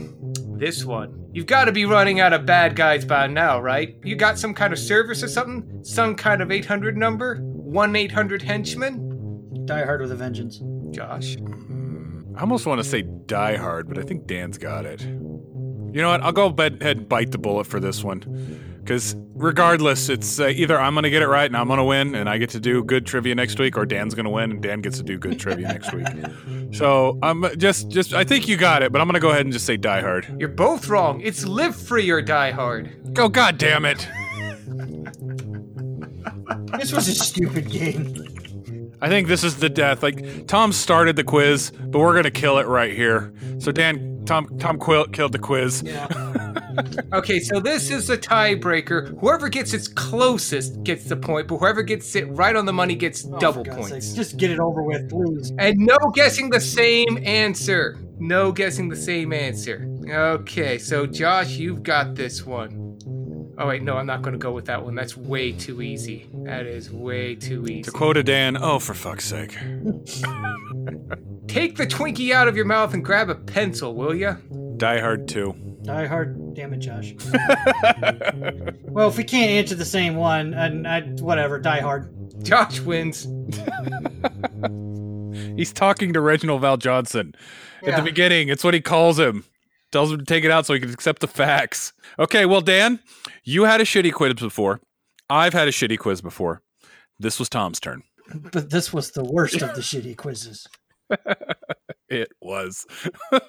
this one. You've got to be running out of bad guys by now, right? You got some kind of service or something? Some kind of eight hundred number? one eight hundred henchman? Die Hard with a Vengeance. Josh? I almost want to say Die Hard, but I think Dan's got it. You know what? I'll go ahead and bite the bullet for this one. Because regardless, it's uh, either I'm going to get it right and I'm going to win and I get to do good trivia next week, or Dan's going to win and Dan gets to do good trivia next week. So I'm just, just, I think you got it, but I'm going to go ahead and just say Die Hard. You're both wrong. It's Live Free or Die Hard. Go, oh, God damn it. This was a stupid game. I think this is the death. Like, Tom started the quiz, but we're going to kill it right here. So, Dan, Tom Tom Quill killed the quiz. Yeah. Okay, so this is the tiebreaker. Whoever gets it closest gets the point, but whoever gets it right on the money gets oh, double points. Sake. Just get it over with, please. And no guessing the same answer. No guessing the same answer. Okay, so, Josh, you've got this one. Oh, wait, no, I'm not going to go with that one. That's way too easy. That is way too easy. To quote a Dan, oh, for fuck's sake. Take the Twinkie out of your mouth and grab a pencil, will ya? Die Hard two. Die Hard, damn it, Josh. Well, if we can't answer the same one, and I, whatever, Die Hard. Josh wins. He's talking to Reginald VelJohnson. Yeah. At the beginning, it's what he calls him. Tells him to take it out so he can accept the facts. Okay, well, Dan, you had a shitty quiz before. I've had a shitty quiz before. This was Tom's turn. But this was the worst of the shitty quizzes. It was. It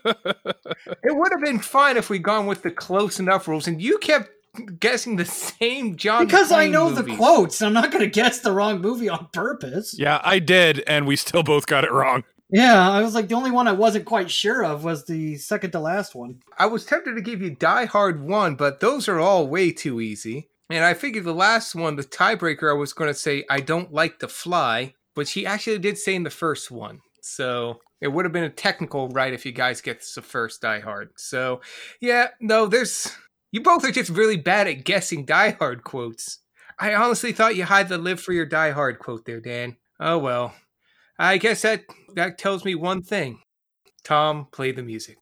would have been fine if we'd gone with the close enough rules, and you kept guessing the same John because Wayne I know movies. The quotes. I'm not going to guess the wrong movie on purpose. Yeah, I did, and we still both got it wrong. Yeah, I was like, the only one I wasn't quite sure of was the second to last one. I was tempted to give you Die Hard one, but those are all way too easy. And I figured the last one, the tiebreaker, I was going to say, I don't like to fly, but she actually did say in the first one. So it would have been a technical right if you guys get the first Die Hard. So, yeah, no, there's... You both are just really bad at guessing Die Hard quotes. I honestly thought you had the live free or die hard quote there, Dan. Oh, well. I guess that, that tells me one thing. Tom, play the music.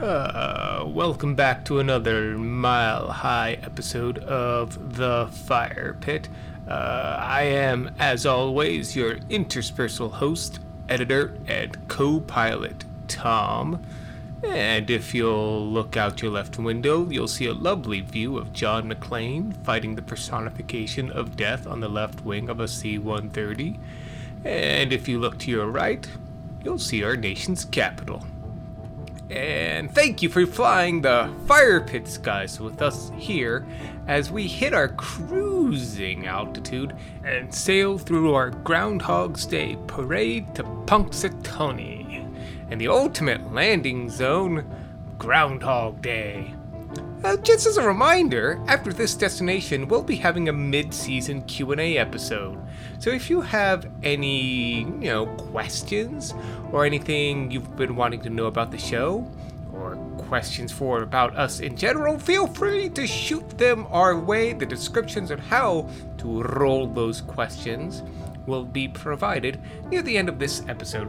Uh, welcome back to another mile-high episode of The Fire Pit. Uh, I am, as always, your interspersal host, editor, and co-pilot, Tom. And if you'll look out your left window, you'll see a lovely view of John McClane fighting the personification of death on the left wing of a C one thirty. And if you look to your right, you'll see our nation's capital. And thank you for flying the Fire Pit skies with us here as we hit our cruising altitude and sail through our Groundhog's Day parade to Punxsutawney and the ultimate landing zone, Groundhog Day. Uh, just as a reminder, after this destination, we'll be having a mid-season Q and A episode. So if you have any, you know, questions or anything you've been wanting to know about the show, or questions for about us in general, feel free to shoot them our way. The descriptions on how to roll those questions will be provided near the end of this episode.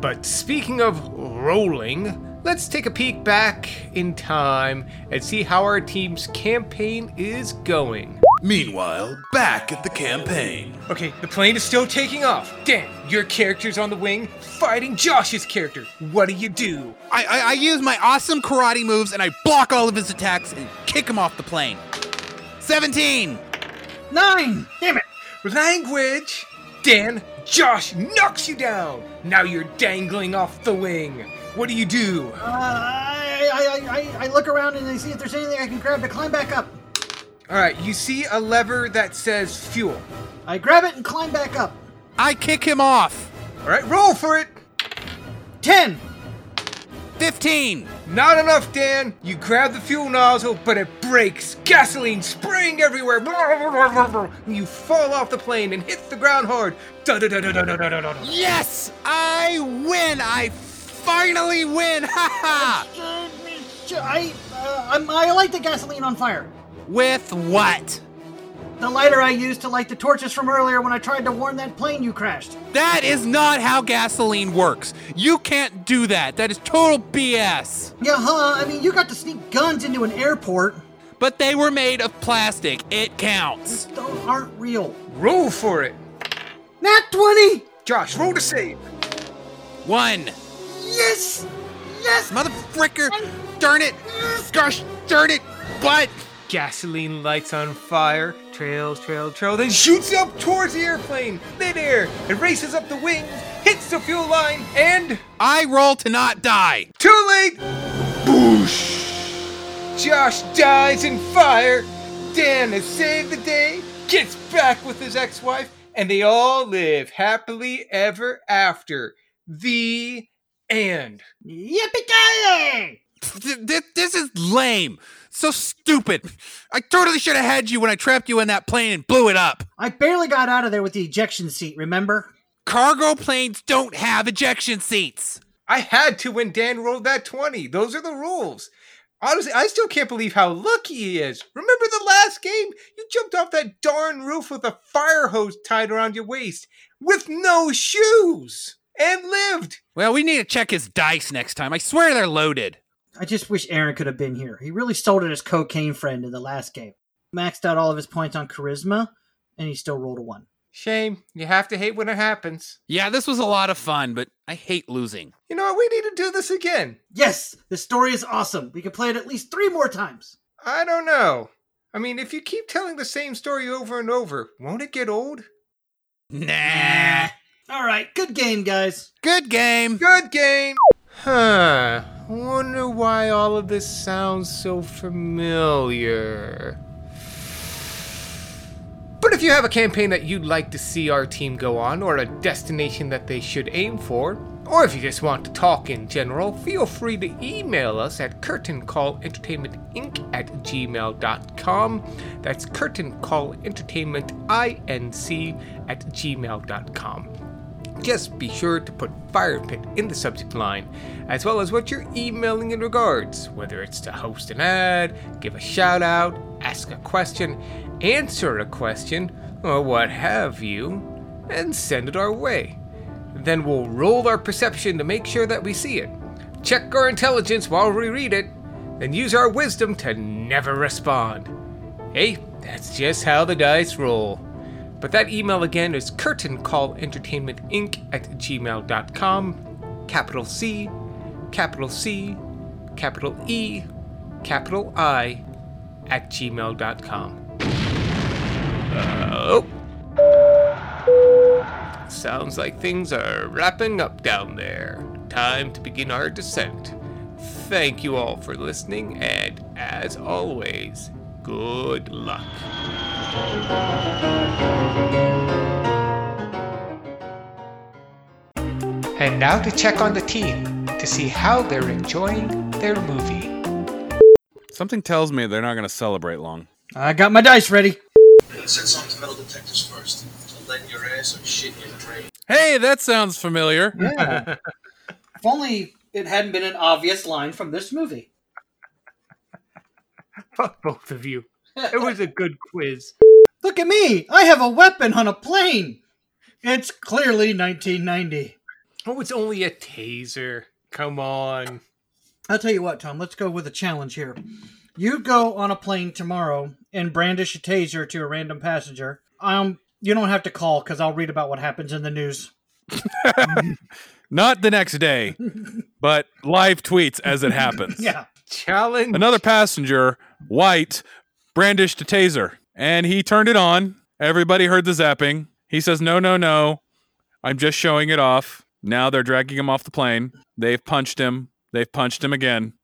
But speaking of rolling, let's take a peek back in time and see how our team's campaign is going. Meanwhile, back at the campaign. Okay, the plane is still taking off. Dan, your character's on the wing fighting Josh's character. What do you do? I, I, I use my awesome karate moves and I block all of his attacks and kick him off the plane. seventeen! Nine! Damn it! Language! Dan, Josh knocks you down. Now you're dangling off the wing. What do you do? Uh, I, I I I look around and I see if there's anything I can grab to climb back up. All right, you see a lever that says fuel. I grab it and climb back up. I kick him off. All right, roll for it. ten. fifteen. Not enough, Dan. You grab the fuel nozzle, but it breaks. Gasoline spraying everywhere. You fall off the plane and hit the ground hard. Yes, I win. I finally win! Ha ha! I, uh, I'm, I light the gasoline on fire. With what? The lighter I used to light the torches from earlier when I tried to warn that plane you crashed. That is not how gasoline works. You can't do that. That is total B S. Yeah, huh? I mean, you got to sneak guns into an airport. But they were made of plastic. It counts. Those aren't real. Roll for it. Nat twenty! Josh, roll to save. One. Yes! Yes! Motherfricker! Darn it! Gosh darn it! But gasoline lights on fire, trails, trail, trail, then shoots up towards the airplane, midair, it races up the wings, hits the fuel line, and I roll to not die. Too late! Boosh! Josh dies in fire, Dan has saved the day, gets back with his ex-wife, and they all live happily ever after. The And yippee-ki-yay! This is lame. So stupid. I totally should have had you when I trapped you in that plane and blew it up. I barely got out of there with the ejection seat, remember? Cargo planes don't have ejection seats. I had to when Dan rolled that twenty. Those are the rules. Honestly, I still can't believe how lucky he is. Remember the last game? You jumped off that darn roof with a fire hose tied around your waist with no shoes. And lived! Well, we need to check his dice next time. I swear they're loaded. I just wish Aaron could have been here. He really sold it his cocaine friend in the last game. Maxed out all of his points on charisma, and he still rolled a one. Shame. You have to hate when it happens. Yeah, this was a lot of fun, but I hate losing. You know what? We need to do this again. Yes! This story is awesome. We can play it at least three more times. I don't know. I mean, if you keep telling the same story over and over, won't it get old? Nah. All right, good game, guys. Good game. Good game. Huh. Wonder why all of this sounds so familiar. But if you have a campaign that you'd like to see our team go on, or a destination that they should aim for, or if you just want to talk in general, feel free to email us at curtain call entertainment inc at gmail dot com. That's curtain call entertainment inc at gmail dot com. Just be sure to put Fire Pit in the subject line, as well as what you're emailing in regards, whether it's to host an ad, give a shout out, ask a question, answer a question, or what have you, and send it our way. Then we'll roll our perception to make sure that we see it, check our intelligence while we read it, and use our wisdom to never respond. Hey, that's just how the dice roll. But that email again is curtain call entertainment inc at gmail dot com, capital C, capital C, capital E, capital I, at gmail dot com. Uh, oh. Sounds like things are wrapping up down there. Time to begin our descent. Thank you all for listening, and as always, good luck. And now to check on the team to see how they're enjoying their movie. Something tells me they're not going to celebrate long. I got my dice ready. Send some to metal detectors first. It'll lead your ass or shit your brain. Hey, that sounds familiar. Yeah. If only it hadn't been an obvious line from this movie. Fuck both of you. It was a good quiz. Look at me! I have a weapon on a plane! It's clearly nineteen ninety. Oh, it's only a taser. Come on. I'll tell you what, Tom. Let's go with a challenge here. You go on a plane tomorrow and brandish a taser to a random passenger. Um, you don't have to call because I'll read about what happens in the news. Not the next day, but live tweets as it happens. Yeah. Challenge. Another passenger, white, brandished a taser, and he turned it on. Everybody heard the zapping. He says, no, no, no. I'm just showing it off. Now they're dragging him off the plane. They've punched him. They've punched him again.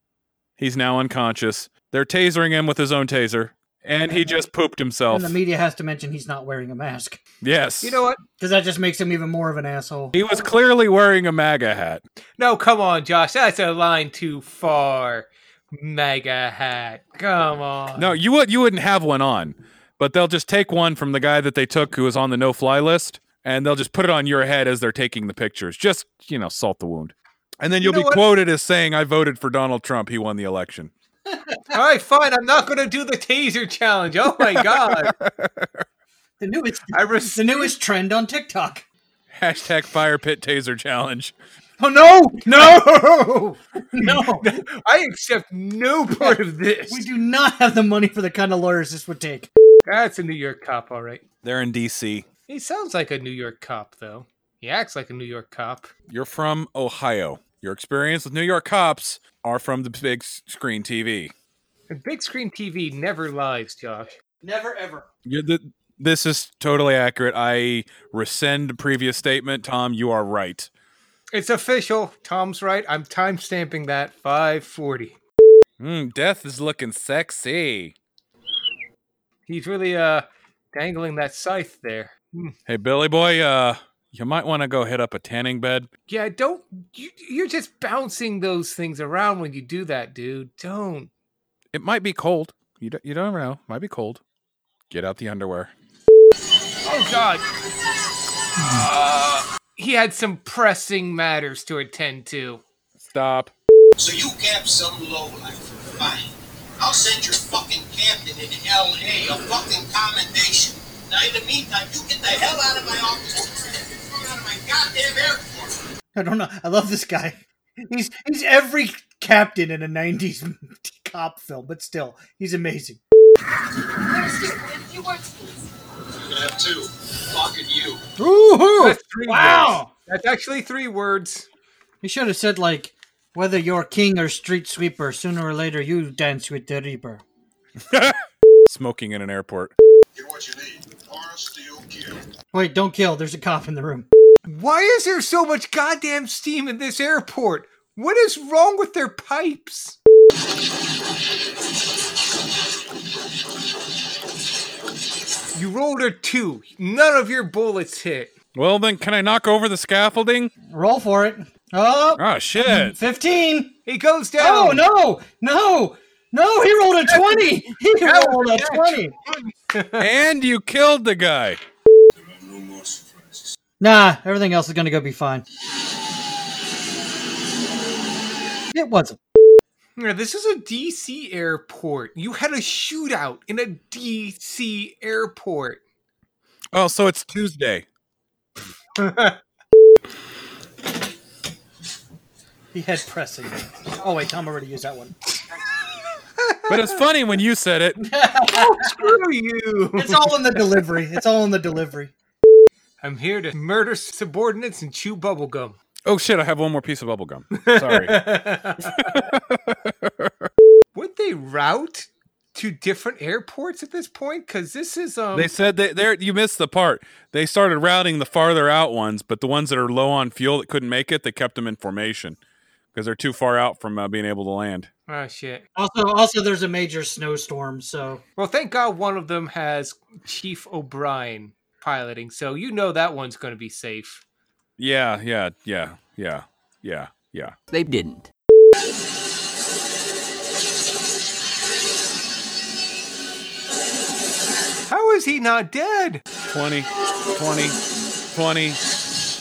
He's now unconscious. They're tasering him with his own taser, and he just pooped himself. And the media has to mention he's not wearing a mask. Yes. You know what? Because that just makes him even more of an asshole. He was clearly wearing a MAGA hat. No, come on, Josh. That's a line too far. Mega hat. Come on. No, you would you wouldn't have one on, but they'll just take one from the guy that they took who was on the no-fly list, and they'll just put it on your head as they're taking the pictures. Just, you know, salt the wound. And then you'll you know be what? quoted as saying, I voted for Donald Trump. He won the election. All right, fine. I'm not going to do the taser challenge. Oh, my God. the, newest, res- the newest trend on TikTok. Hashtag Fire Pit Taser Challenge. Oh, no! No! No! I accept no part of this. We do not have the money for the kind of lawyers this would take. That's a New York cop, all right. They're in D C. He sounds like a New York cop, though. He acts like a New York cop. You're from Ohio. Your experience with New York cops are from the big screen T V. The big screen T V never lies, Josh. Never, ever. You're the, this is totally accurate. I rescind the previous statement. Tom, you are right. It's official. Tom's right. I'm timestamping that. five forty. Mm, death is looking sexy. He's really uh dangling that scythe there. Mm. Hey, Billy boy, uh, you might want to go hit up a tanning bed. Yeah, don't. You, you're just bouncing those things around when you do that, dude. Don't. It might be cold. You don't, you don't know. Might be cold. Get out the underwear. Oh, God. uh... He had some pressing matters to attend to. Stop. So you cap some lowlife. Fine. I'll send your fucking captain in L A a fucking commendation. Now, in the meantime, you get the hell out of my office. Get out of my goddamn airport. I don't know. I love this guy. He's he's every captain in a nineties cop film, but still, he's amazing. You work, please. You're gonna have two. Fucking you. Woohoo! That's three wow! Words. That's actually three words. You should have said, like, whether you're king or street sweeper, sooner or later you dance with the Reaper. Smoking in an airport. Get what you need. Arrest, do kill. Wait, don't kill. There's a cop in the room. Why is there so much goddamn steam in this airport? What is wrong with their pipes? You rolled a two. None of your bullets hit. Well, then, can I knock over the scaffolding? Roll for it. Oh. Oh, shit. fifteen. He goes down. Oh, no. No. No, he rolled a twenty. He rolled a twenty. And you killed the guy. There are no more surprises. Nah, everything else is going to go be fine. It wasn't. Now, this is a D C airport. You had a shootout in a D C airport. Oh, so it's Tuesday. He had pressing. Oh, wait, Tom already used that one. But it's funny when you said it. Oh, screw you. It's all in the delivery. It's all in the delivery. I'm here to murder subordinates and chew bubblegum. Oh, shit, I have one more piece of bubblegum. Sorry. Would they route to different airports at this point? Because this is... Um... They said, they, they're, you missed the part. They started routing the farther out ones, but the ones that are low on fuel that couldn't make it, they kept them in formation because they're too far out from uh, being able to land. Oh, shit. Also, also, there's a major snowstorm, so... Well, thank God one of them has Chief O'Brien piloting, so you know that one's going to be safe. Yeah, yeah, yeah, yeah, yeah, yeah. They didn't. How is he not dead? twenty, twenty, twenty,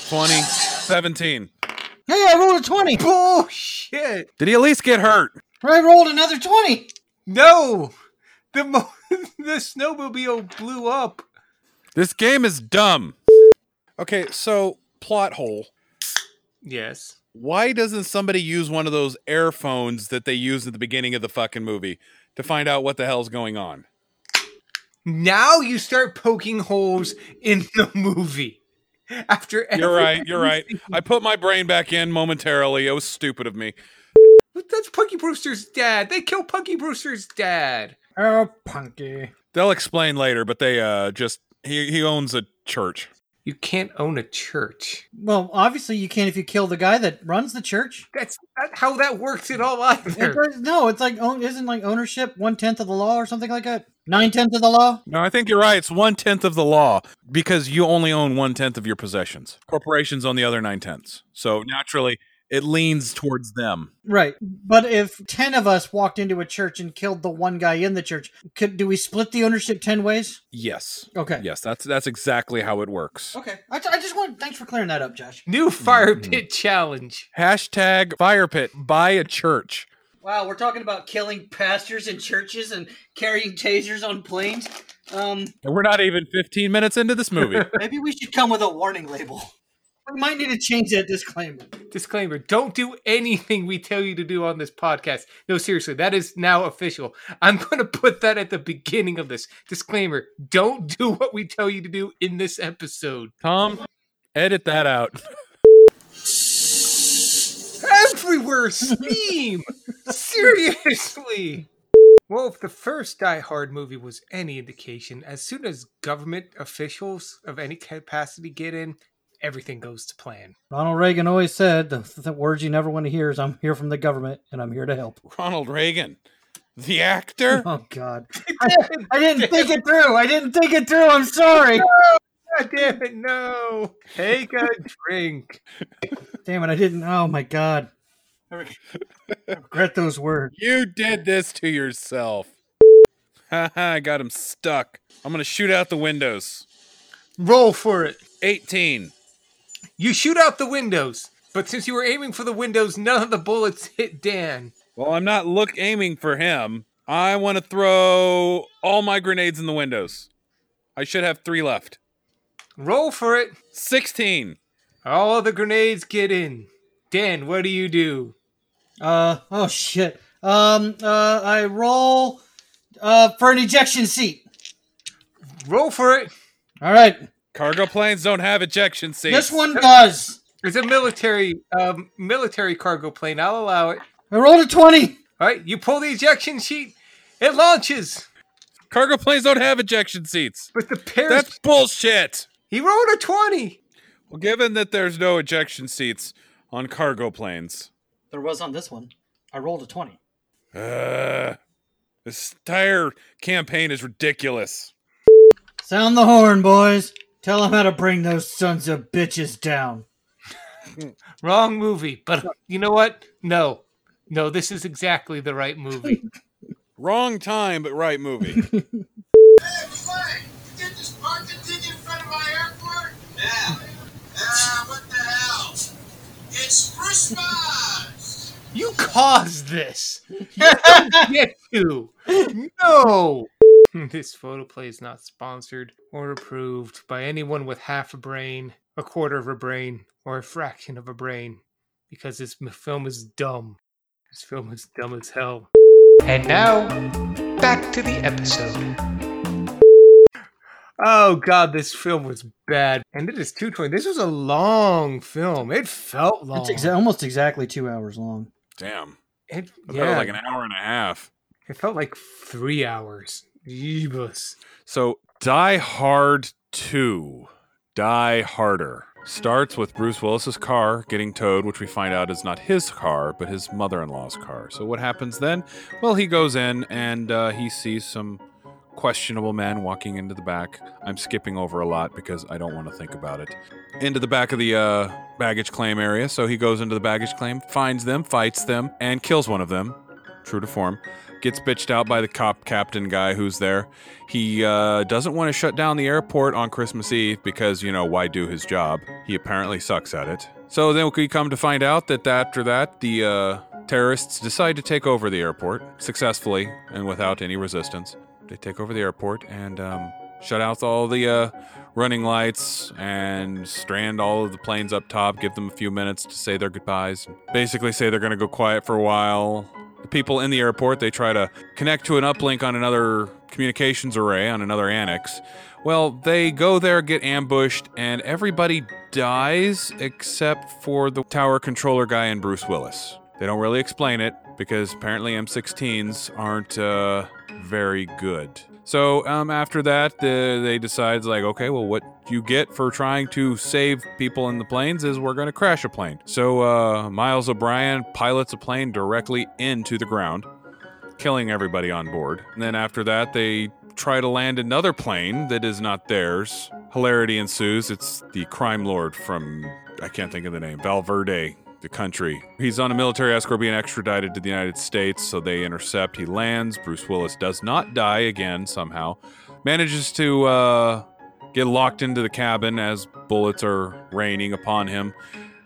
twenty, seventeen. Hey, I rolled a twenty. Bullshit. Did he at least get hurt? I rolled another twenty. No. The, mo- the snowmobile blew up. This game is dumb. Okay, so... plot hole. Yes. Why doesn't somebody use one of those earphones that they use at the beginning of the fucking movie to find out what the hell's going on? Now you start poking holes in the movie. After every You're right, you're right. I put my brain back in momentarily. It was stupid of me. But that's Punky Brewster's dad. They killed Punky Brewster's dad. Oh, Punky. They'll explain later, but they uh just he he owns a church. You can't own a church. Well, obviously you can if you kill the guy that runs the church. That's not how that works at all either. It, no, it's like, isn't like ownership one-tenth of the law or something like that? Nine-tenths of the law? No, I think you're right. It's one-tenth of the law because you only own one-tenth of your possessions. Corporations own the other nine-tenths. So naturally, it leans towards them. Right. But if ten of us walked into a church and killed the one guy in the church, could, do we split the ownership ten ways? Yes. Okay. Yes, that's that's exactly how it works. Okay. I, I just want, thanks for clearing that up, Josh. New fire mm-hmm. pit challenge. Hashtag fire pit, buy a church. Wow, we're talking about killing pastors in churches and carrying tasers on planes. Um, and we're not even fifteen minutes into this movie. Maybe we should come with a warning label. We might need to change that disclaimer. Disclaimer. Don't do anything we tell you to do on this podcast. No, seriously, that is now official. I'm going to put that at the beginning of this. Disclaimer. Don't do what we tell you to do in this episode. Tom, edit that out. Everywhere, Steam! Seriously! Well, if the first Die Hard movie was any indication, as soon as government officials of any capacity get in, everything goes to plan. Ronald Reagan always said, the, the words you never want to hear is, I'm here from the government, and I'm here to help. Ronald Reagan, the actor? Oh, God. I, I didn't think it through. I didn't think it through. I'm sorry. No, God damn it, no. Take a drink. Damn it, I didn't. Oh, my God. I regret those words. You did this to yourself. Ha ha, I got him stuck. I'm going to shoot out the windows. Roll for it. eighteen. You shoot out the windows, but since you were aiming for the windows, none of the bullets hit Dan. Well, I'm not look aiming for him. I want to throw all my grenades in the windows. I should have three left. Roll for it. sixteen. All the grenades get in. Dan, what do you do? Uh, oh shit. Um, uh, I roll uh, for an ejection seat. Roll for it. All right. Cargo planes don't have ejection seats. This one does. It's a military um, military cargo plane. I'll allow it. I rolled a twenty. All right, you pull the ejection sheet. It launches. Cargo planes don't have ejection seats. But the parachute... That's bullshit. He rolled a twenty. Well, given that there's no ejection seats on cargo planes. There was on this one. I rolled a twenty. Uh, this entire campaign is ridiculous. Sound the horn, boys. Tell them how to bring those sons of bitches down. Wrong movie, but you know what? No. No, this is exactly the right movie. Wrong time, but right movie. Hey, flag! You did this parking ticket in front of my airport? Yeah. It's Christmas! You caused this! You don't get to! No! This photoplay is not sponsored or approved by anyone with half a brain, a quarter of a brain, or a fraction of a brain. Because this film is dumb. This film is dumb as hell. And now, back to the episode. Oh god, this film was bad. And it is two twenty. This was a long film. It felt long. It's exa- almost exactly two hours long. Damn. It, it yeah. felt like an hour and a half. It felt like three hours. Jeebus. So, Die Hard two. Die Harder. Starts with Bruce Willis's car getting towed, which we find out is not his car, but his mother-in-law's car. So what happens then? Well, he goes in and uh, he sees some questionable man walking into the back. I'm skipping over a lot because I don't want to think about it. Into the back of the uh, baggage claim area. So he goes into the baggage claim, finds them, fights them, and kills one of them. True to form. Gets bitched out by the cop captain guy who's there. He uh, doesn't want to shut down the airport on Christmas Eve because, you know, why do his job? He apparently sucks at it. So then we come to find out that after that, the uh, terrorists decide to take over the airport successfully and without any resistance. They take over the airport and um, shut out all the uh, running lights and strand all of the planes up top, give them a few minutes to say their goodbyes. Basically say they're going to go quiet for a while. The people in the airport, they try to connect to an uplink on another communications array, on another annex. Well, they go there, get ambushed, and everybody dies except for the tower controller guy and Bruce Willis. They don't really explain it because apparently M sixteens aren't uh, very good. So um, after that, the, they decide, like, okay, well, what you get for trying to save people in the planes is we're going to crash a plane. So uh, Miles O'Brien pilots a plane directly into the ground, killing everybody on board. And then after that, they try to land another plane that is not theirs. Hilarity ensues. It's the crime lord from, I can't think of the name, Val Verde. The country. He's on a military escort being extradited to the United States, so they intercept. He lands. Bruce Willis does not die again somehow. Manages to uh, get locked into the cabin as bullets are raining upon him.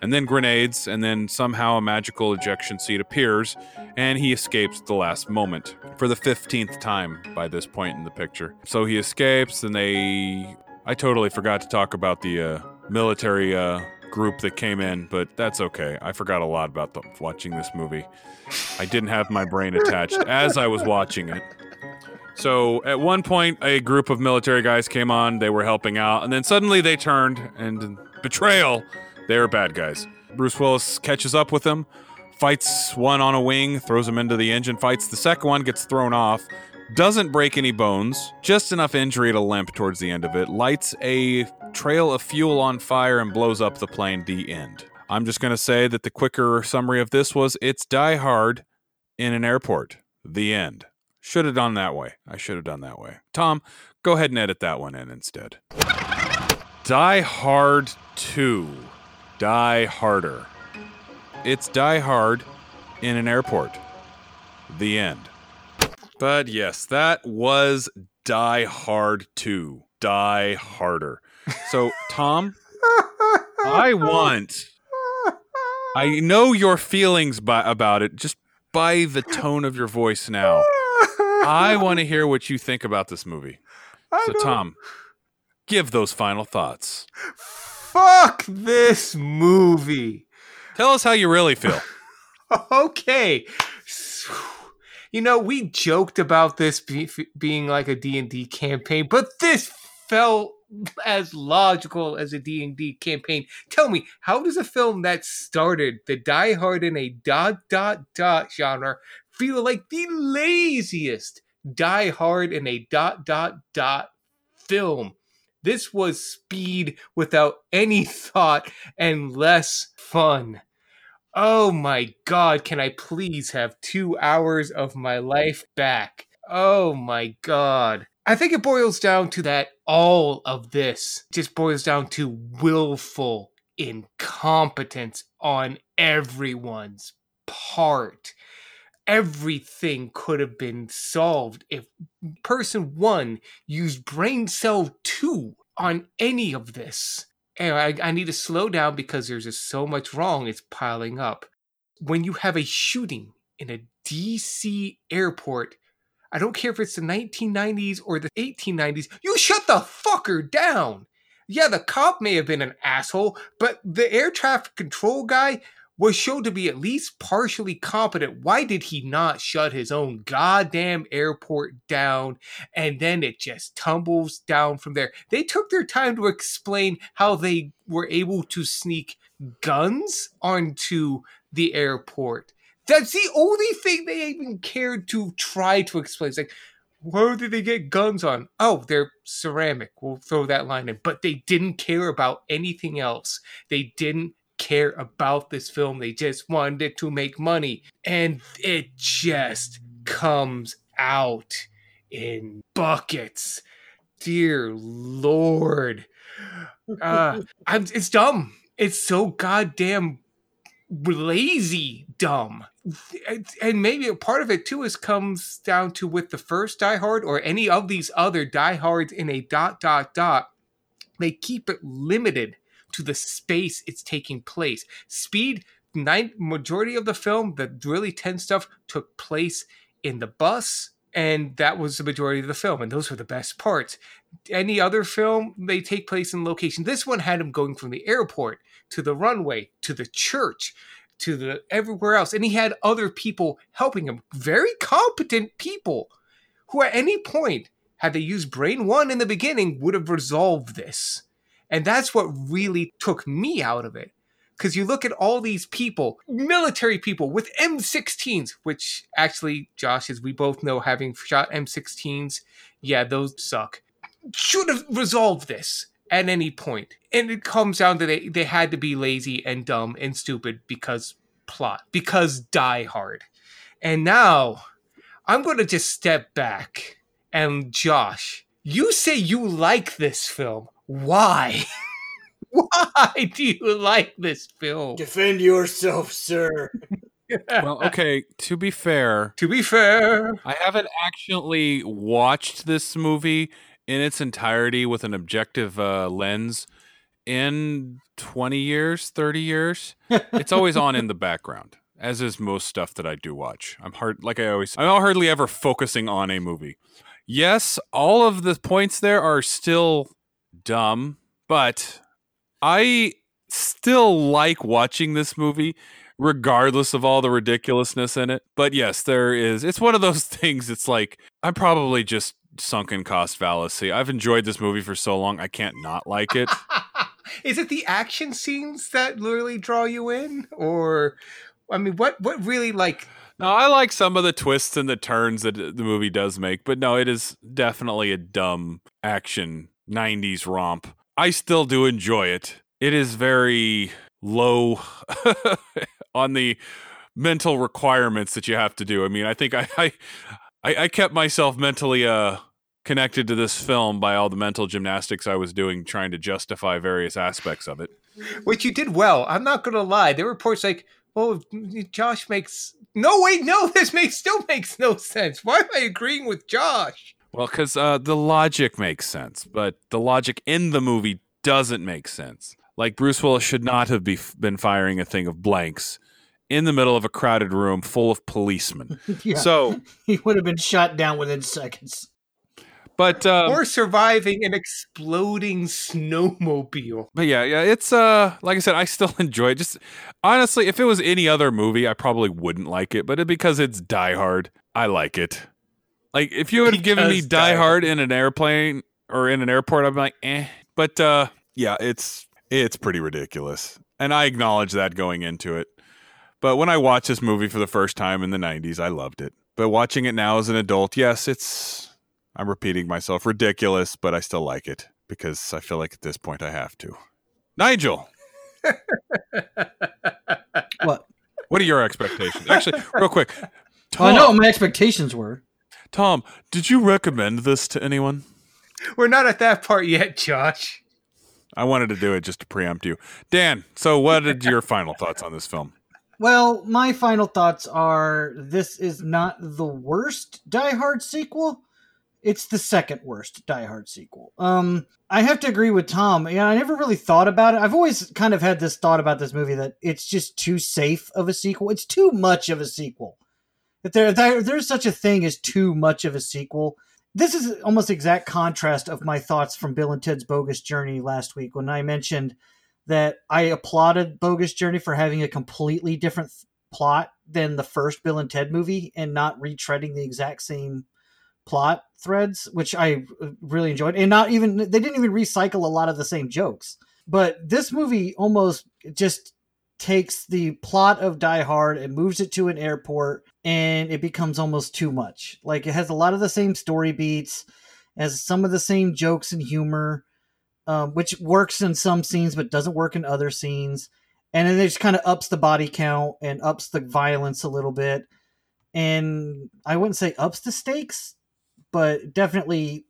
And then grenades, and then somehow a magical ejection seat appears, and he escapes at the last moment for the fifteenth time by this point in the picture. So he escapes, and they... I totally forgot to talk about the uh, military... Uh, group that came in, but that's okay. I forgot a lot about the, watching this movie. I didn't have my brain attached as I was watching it. So at one point, a group of military guys came on. They were helping out, and then suddenly they turned, and betrayal, they were bad guys. Bruce Willis catches up with them, fights one on a wing, throws him into the engine, fights the second one, gets thrown off, doesn't break any bones, just enough injury to limp towards the end of it, lights a trail of fuel on fire and blows up the plane. The end. I'm just going to say that the quicker summary of this was, it's Die Hard in an airport. The end. Should have done that way. I should have done that way. Tom, go ahead and edit that one in instead. Die Hard two. Die Harder. It's Die Hard in an airport. The end. But yes, that was Die Hard two. Die Harder. So, Tom, I want... I know your feelings by, about it, just by the tone of your voice now. I want to hear what you think about this movie. I so, don't... Tom, give those final thoughts. Fuck this movie. Tell us how you really feel. Okay. So... You know, we joked about this be- being like a D and D campaign, but this felt as logical as a D and D campaign. Tell me, how does a film that started the Die Hard in a dot dot dot genre feel like the laziest Die Hard in a dot dot dot film? This was speed without any thought and less fun. Oh my god, can I please have two hours of my life back? Oh my god. I think it boils down to that all of this just boils down to willful incompetence on everyone's part. Everything could have been solved if person one used brain cell two on any of this. Anyway, I, I need to slow down because there's just so much wrong. It's piling up. When you have a shooting in a D C airport, I don't care if it's the nineteen nineties or the eighteen nineties, you shut the fucker down. Yeah, the cop may have been an asshole, but the air traffic control guy was shown to be at least partially competent. Why did he not shut his own goddamn airport down? And then it just tumbles down from there. They took their time to explain how they were able to sneak guns onto the airport. That's the only thing they even cared to try to explain. It's like, where did they get guns on? Oh, they're ceramic. We'll throw that line in. But they didn't care about anything else. They didn't care about this film. They just wanted it to make money. And it just comes out in buckets. Dear Lord. Uh, I'm, it's dumb. It's so goddamn lazy dumb. And maybe a part of it too is comes down to with the first Die Hard or any of these other Die Hards in a dot dot dot, they keep it limited to the space it's taking place. Speed, nine, majority of the film, the really tense stuff took place in the bus, and that was the majority of the film, and those were the best parts. Any other film, they take place in location. This one had him going from the airport to the runway to the church to the everywhere else, and he had other people helping him, very competent people who at any point, had they used Brain One in the beginning, would have resolved this. And that's what really took me out of it. Because you look at all these people, military people with M sixteens, which actually, Josh, as we both know, having shot M sixteens, yeah, those suck. Should have resolved this at any point. And it comes down to they, they had to be lazy and dumb and stupid because plot, because Die Hard. And now I'm going to just step back. And Josh, you say you like this film. Why? Why do you like this film? Defend yourself, sir. Yeah. Well, okay, to be fair. To be fair. I haven't actually watched this movie in its entirety with an objective uh, lens in twenty years, thirty years. It's always on in the background, as is most stuff that I do watch. I'm hard, like I always, I'm hardly ever focusing on a movie. Yes, all of the points there are still dumb, but I still like watching this movie regardless of all the ridiculousness in it. But yes, there is. It's one of those things. It's like, I'm probably just sunk in cost fallacy. I've enjoyed this movie for so long. I can't not like it. Is it the action scenes that literally draw you in? Or, I mean, what, what really like... No, I like some of the twists and the turns that the movie does make, but no, it is definitely a dumb action nineties romp. I still do enjoy it. It is very low on the mental requirements that you have to do. I mean, I think I I, I kept myself mentally uh, connected to this film by all the mental gymnastics I was doing, trying to justify various aspects of it. Which you did well. I'm not going to lie. There were reports like, well, Josh makes... No, wait, no, this makes still makes no sense. Why am I agreeing with Josh? Well, because uh, the logic makes sense, but the logic in the movie doesn't make sense. Like, Bruce Willis should not have be- been firing a thing of blanks in the middle of a crowded room full of policemen. Yeah. So he would have been shot down within seconds. But um, or surviving an exploding snowmobile. But yeah, yeah, it's uh, like I said, I still enjoy it. Just honestly, if it was any other movie, I probably wouldn't like it. But it, because it's Die Hard, I like it. Like, if you would have given me Die Hard in an airplane or in an airport, I'm like, eh. But uh, yeah, it's it's pretty ridiculous, and I acknowledge that going into it. But when I watched this movie for the first time in the nineties, I loved it. But watching it now as an adult, yes, it's, I'm repeating myself, ridiculous, but I still like it because I feel like at this point I have to. Nigel, what? What are your expectations? Actually, real quick, Tom, I know what my expectations were. Tom, did you recommend this to anyone? We're not at that part yet, Josh. I wanted to do it just to preempt you. Dan, so what are your final thoughts on this film? Well, my final thoughts are this is not the worst Die Hard sequel. It's the second worst Die Hard sequel. Um, I have to agree with Tom. Yeah, I never really thought about it. I've always kind of had this thought about this movie that it's just too safe of a sequel. It's too much of a sequel. If there, there there's such a thing as too much of a sequel. This is almost exact contrast of my thoughts from Bill and Ted's Bogus Journey last week when I mentioned that I applauded Bogus Journey for having a completely different th- plot than the first Bill and Ted movie and not retreading the exact same plot threads, which I really enjoyed. And not even, they didn't even recycle a lot of the same jokes. But this movie almost just takes the plot of Die Hard and moves it to an airport, and it becomes almost too much. Like, it has a lot of the same story beats, has some of the same jokes and humor, um, which works in some scenes but doesn't work in other scenes. And then it just kind of ups the body count and ups the violence a little bit. And I wouldn't say ups the stakes, but definitely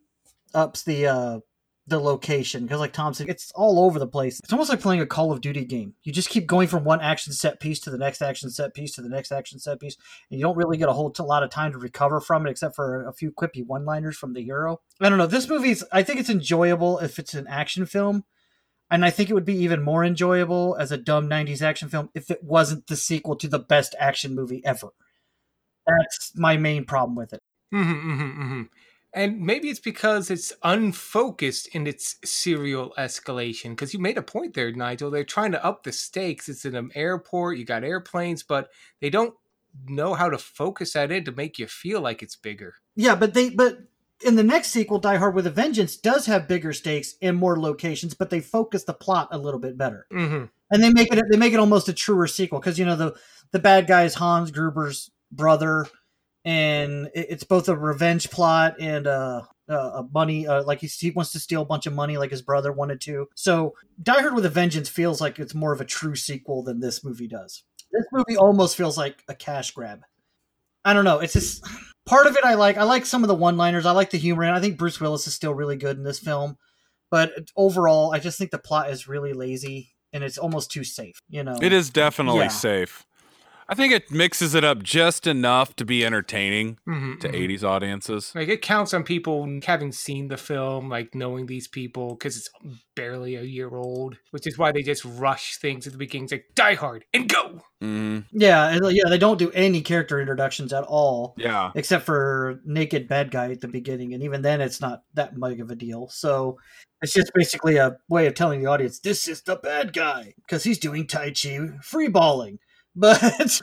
ups the uh, the location. Because like Tom said, it's all over the place. It's almost like playing a Call of Duty game. You just keep going from one action set piece to the next action set piece to the next action set piece. And you don't really get a whole t- lot of time to recover from it, except for a few quippy one-liners from the hero. I don't know. This movie's, I think it's enjoyable if it's an action film. And I think it would be even more enjoyable as a dumb nineties action film if it wasn't the sequel to the best action movie ever. That's my main problem with it. Mm-hmm, mm-hmm, mm-hmm. And maybe it's because it's unfocused in its serial escalation. Because you made a point there, Nigel. They're trying to up the stakes. It's in an airport. You got airplanes, but they don't know how to focus that in to make you feel like it's bigger. Yeah, but they... but. In the next sequel, Die Hard with a Vengeance does have bigger stakes and more locations, but they focus the plot a little bit better, mm-hmm. and they make it they make it almost a truer sequel because you know the the bad guy is Hans Gruber's brother, and it's both a revenge plot and a, a money uh, like he he wants to steal a bunch of money like his brother wanted to. So Die Hard with a Vengeance feels like it's more of a true sequel than this movie does. This movie almost feels like a cash grab. I don't know. It's just. Part of it I like. I like some of the one-liners. I like the humor, and I think Bruce Willis is still really good in this film. But overall, I just think the plot is really lazy, and it's almost too safe. You know, it is definitely yeah. safe. I think it mixes it up just enough to be entertaining mm-hmm, to mm-hmm. eighties audiences. Like it counts on people having seen the film, like knowing these people, because it's barely a year old, which is why they just rush things at the beginning. It's like, Die Hard and go! Mm. Yeah, and, yeah, they don't do any character introductions at all. Yeah. Except for naked bad guy at the beginning, and even then it's not that much of a deal. So it's just basically a way of telling the audience, this is the bad guy, because he's doing Tai Chi freeballing. But,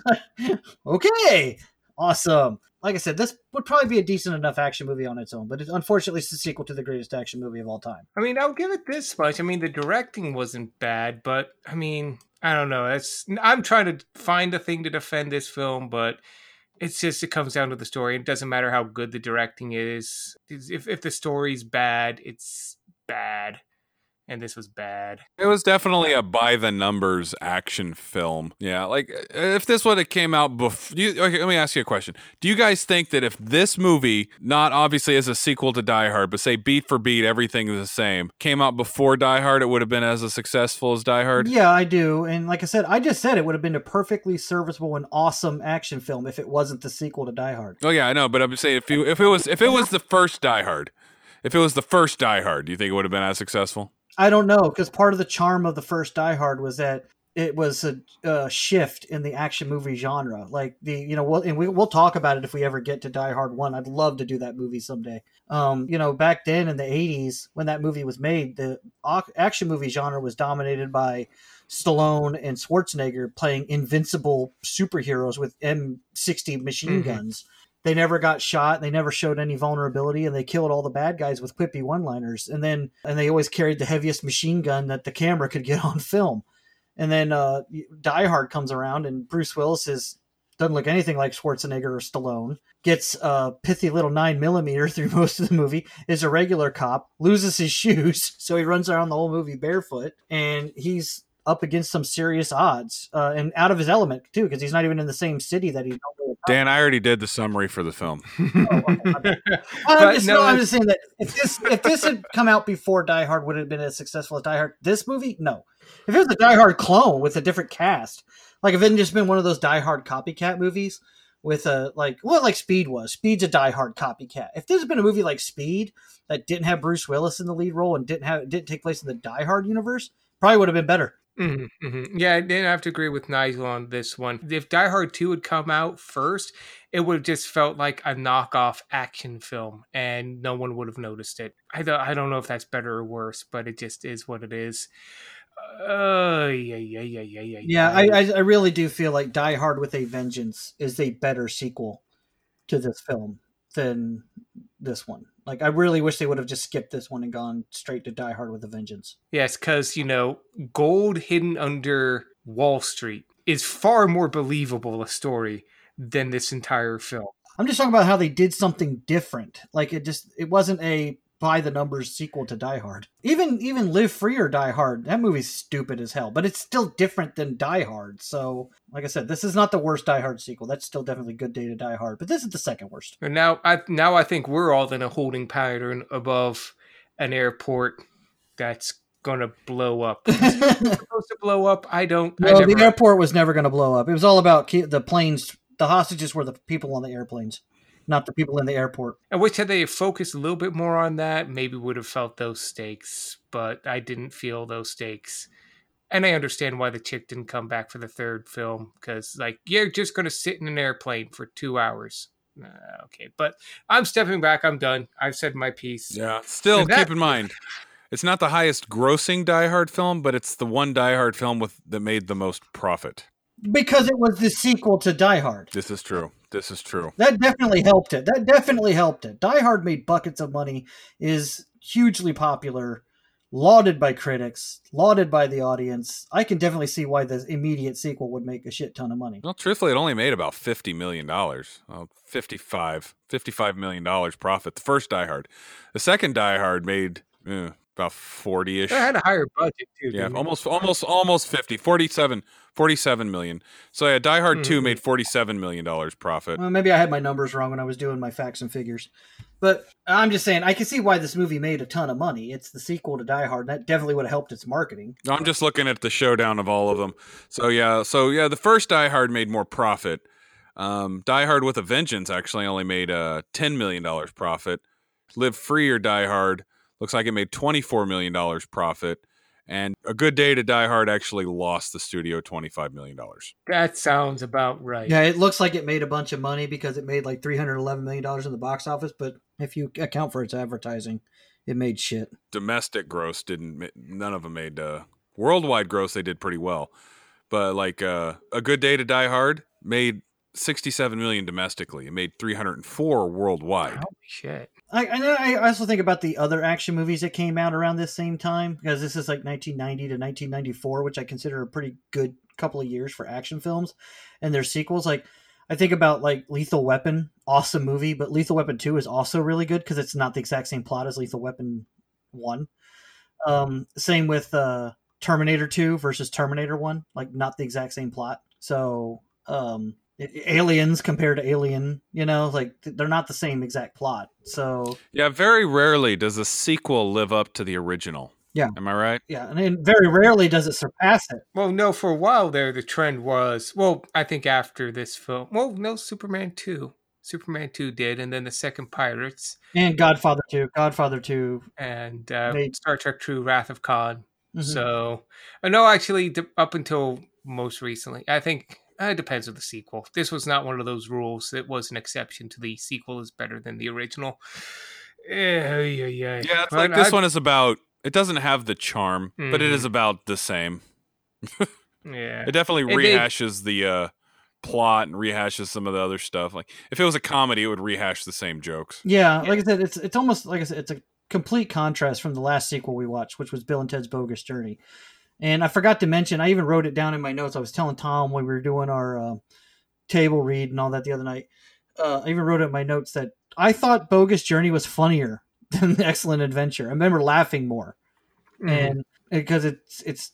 okay, awesome. Like I said, this would probably be a decent enough action movie on its own, but it, unfortunately it's the sequel to the greatest action movie of all time. I mean, I'll give it this much. I mean, the directing wasn't bad, but, I mean, I don't know. It's, I'm trying to find a thing to defend this film, but it's just, it comes down to the story. It doesn't matter how good the directing is. If, if the story's bad, it's bad. And this was bad. It was definitely a by-the-numbers action film. Yeah, like, if this would have came out before... Okay, let me ask you a question. Do you guys think that if this movie, not obviously as a sequel to Die Hard, but say beat for beat, everything is the same, came out before Die Hard, it would have been as successful as Die Hard? Yeah, I do. And like I said, I just said it would have been a perfectly serviceable and awesome action film if it wasn't the sequel to Die Hard. Oh, yeah, I know, but I'm saying if, you, if, it, was, if it was the first Die Hard, if it was the first Die Hard, do you think it would have been as successful? I don't know, because part of the charm of the first Die Hard was that it was a, a shift in the action movie genre. Like the, you know, we'll, and we, we'll talk about it if we ever get to Die Hard one. I'd love to do that movie someday. Um, you know, back then in the eighties when that movie was made, the action movie genre was dominated by Stallone and Schwarzenegger playing invincible superheroes with M sixty machine mm-hmm. guns. They never got shot. They never showed any vulnerability, and they killed all the bad guys with quippy one-liners. And then, and they always carried the heaviest machine gun that the camera could get on film. And then uh, Die Hard comes around, and Bruce Willis is doesn't look anything like Schwarzenegger or Stallone. Gets a pithy little nine millimeter through most of the movie. Is a regular cop. Loses his shoes, so he runs around the whole movie barefoot, and he's up against some serious odds uh, and out of his element too, because he's not even in the same city that he's. Dan, I already did the summary for the film. oh, okay. I'm, just, no, no, I'm just saying that if this if this had come out before Die Hard, would it have been as successful as Die Hard? This movie? No. If it was a Die Hard clone with a different cast, like if it had just been one of those Die Hard copycat movies with a, like, what, like Speed was. Speed's a diehard copycat. If there's been a movie like Speed that didn't have Bruce Willis in the lead role and didn't have, didn't take place in the Die Hard universe, probably would have been better. Mm-hmm, mm-hmm. Yeah, I have to agree with Nigel on this one. If Die Hard two had come out first, it would have just felt like a knockoff action film, and no one would have noticed it. I don't, I don't know if that's better or worse, but it just is what it is. Uh, yeah, yeah, yeah, yeah, yeah. Yeah, I, I really do feel like Die Hard with a Vengeance is a better sequel to this film than this one. Like, I really wish they would have just skipped this one and gone straight to Die Hard with a Vengeance. Yes, because, you know, gold hidden under Wall Street is far more believable a story than this entire film. I'm just talking about how they did something different. Like, it just, it wasn't a by-the-numbers sequel to Die Hard. Even even Live Free or Die Hard, that movie's stupid as hell, but it's still different than Die Hard. So, like I said, this is not the worst Die Hard sequel. That's still definitely a good day to Die Hard, but this is the second worst. And now I now I think we're all in a holding pattern above an airport that's going to blow up. It's supposed to blow up? I don't... No, I never... the airport was never going to blow up. It was all about the planes. The hostages were the people on the airplanes, not the people in the airport. I wish had they focused a little bit more on that, maybe would have felt those stakes, but I didn't feel those stakes. And I understand why the chick didn't come back for the third film, because, like, you're just going to sit in an airplane for two hours. Uh, okay, but I'm stepping back. I'm done. I've said my piece. Yeah. Still, that- keep in mind, it's not the highest grossing Die Hard film, but it's the one Die Hard film with that made the most profit. Because it was the sequel to Die Hard. This is true. This is true. That definitely helped it. That definitely helped it. Die Hard made buckets of money, is hugely popular, lauded by critics, lauded by the audience. I can definitely see why the immediate sequel would make a shit ton of money. Well, truthfully, it only made about fifty million dollars. Oh, fifty-five, fifty-five million dollars profit. The first Die Hard. The second Die Hard made... Eh, about forty-ish. They had a higher budget, too. Yeah, almost, almost, almost fifty. forty-seven, forty-seven million. So yeah, Die Hard mm-hmm. two made forty-seven million dollars profit. Well, maybe I had my numbers wrong when I was doing my facts and figures. But I'm just saying, I can see why this movie made a ton of money. It's the sequel to Die Hard, and that definitely would have helped its marketing. I'm just looking at the showdown of all of them. So yeah, so yeah, the first Die Hard made more profit. Um, Die Hard with a Vengeance actually only made a ten million dollars profit. Live Free or Die Hard looks like it made twenty-four million dollars profit, and A Good Day to Die Hard actually lost the studio twenty-five million dollars. That sounds about right. Yeah, it looks like it made a bunch of money because it made like three hundred eleven million dollars in the box office, but if you account for its advertising, it made shit. Domestic gross didn't, none of them made, uh, worldwide gross they did pretty well, but like uh, A Good Day to Die Hard made sixty-seven million dollars domestically. It made three hundred four worldwide. Oh, shit. I, and I also think about the other action movies that came out around this same time, because this is like nineteen ninety to nineteen ninety-four, which I consider a pretty good couple of years for action films and their sequels. Like, I think about like Lethal Weapon, awesome movie, but Lethal Weapon two is also really good because it's not the exact same plot as Lethal Weapon one. Um, same with uh, Terminator two versus Terminator one, like not the exact same plot. So um, Aliens compared to Alien, you know, like they're not the same exact plot. So yeah, very rarely does a sequel live up to the original. Yeah, am I right? Yeah, and then very rarely does it surpass it. Well, no, for a while there, the trend was, well, I think after this film, well, no, Superman two, Superman two did, and then the second Pirates and Godfather two, Godfather two, and uh, they... Star Trek two: Wrath of Khan. Mm-hmm. So, no, actually, up until most recently, I think. Uh, it depends on the sequel. This was not one of those rules. It was an exception to the sequel is better than the original. Yeah, yeah, yeah. Yeah, it's like this I, one is about, it doesn't have the charm, mm. but it is about the same. Yeah. It definitely rehashes it, the uh, plot and rehashes some of the other stuff. Like if it was a comedy, it would rehash the same jokes. Yeah, yeah. Like I said, it's it's almost like I said, it's a complete contrast from the last sequel we watched, which was Bill and Ted's Bogus Journey. And I forgot to mention, I even wrote it down in my notes. I was telling Tom when we were doing our uh, table read and all that the other night. Uh, I even wrote it in my notes that I thought Bogus Journey was funnier than Excellent Adventure. I remember laughing more, mm-hmm. and because it's it's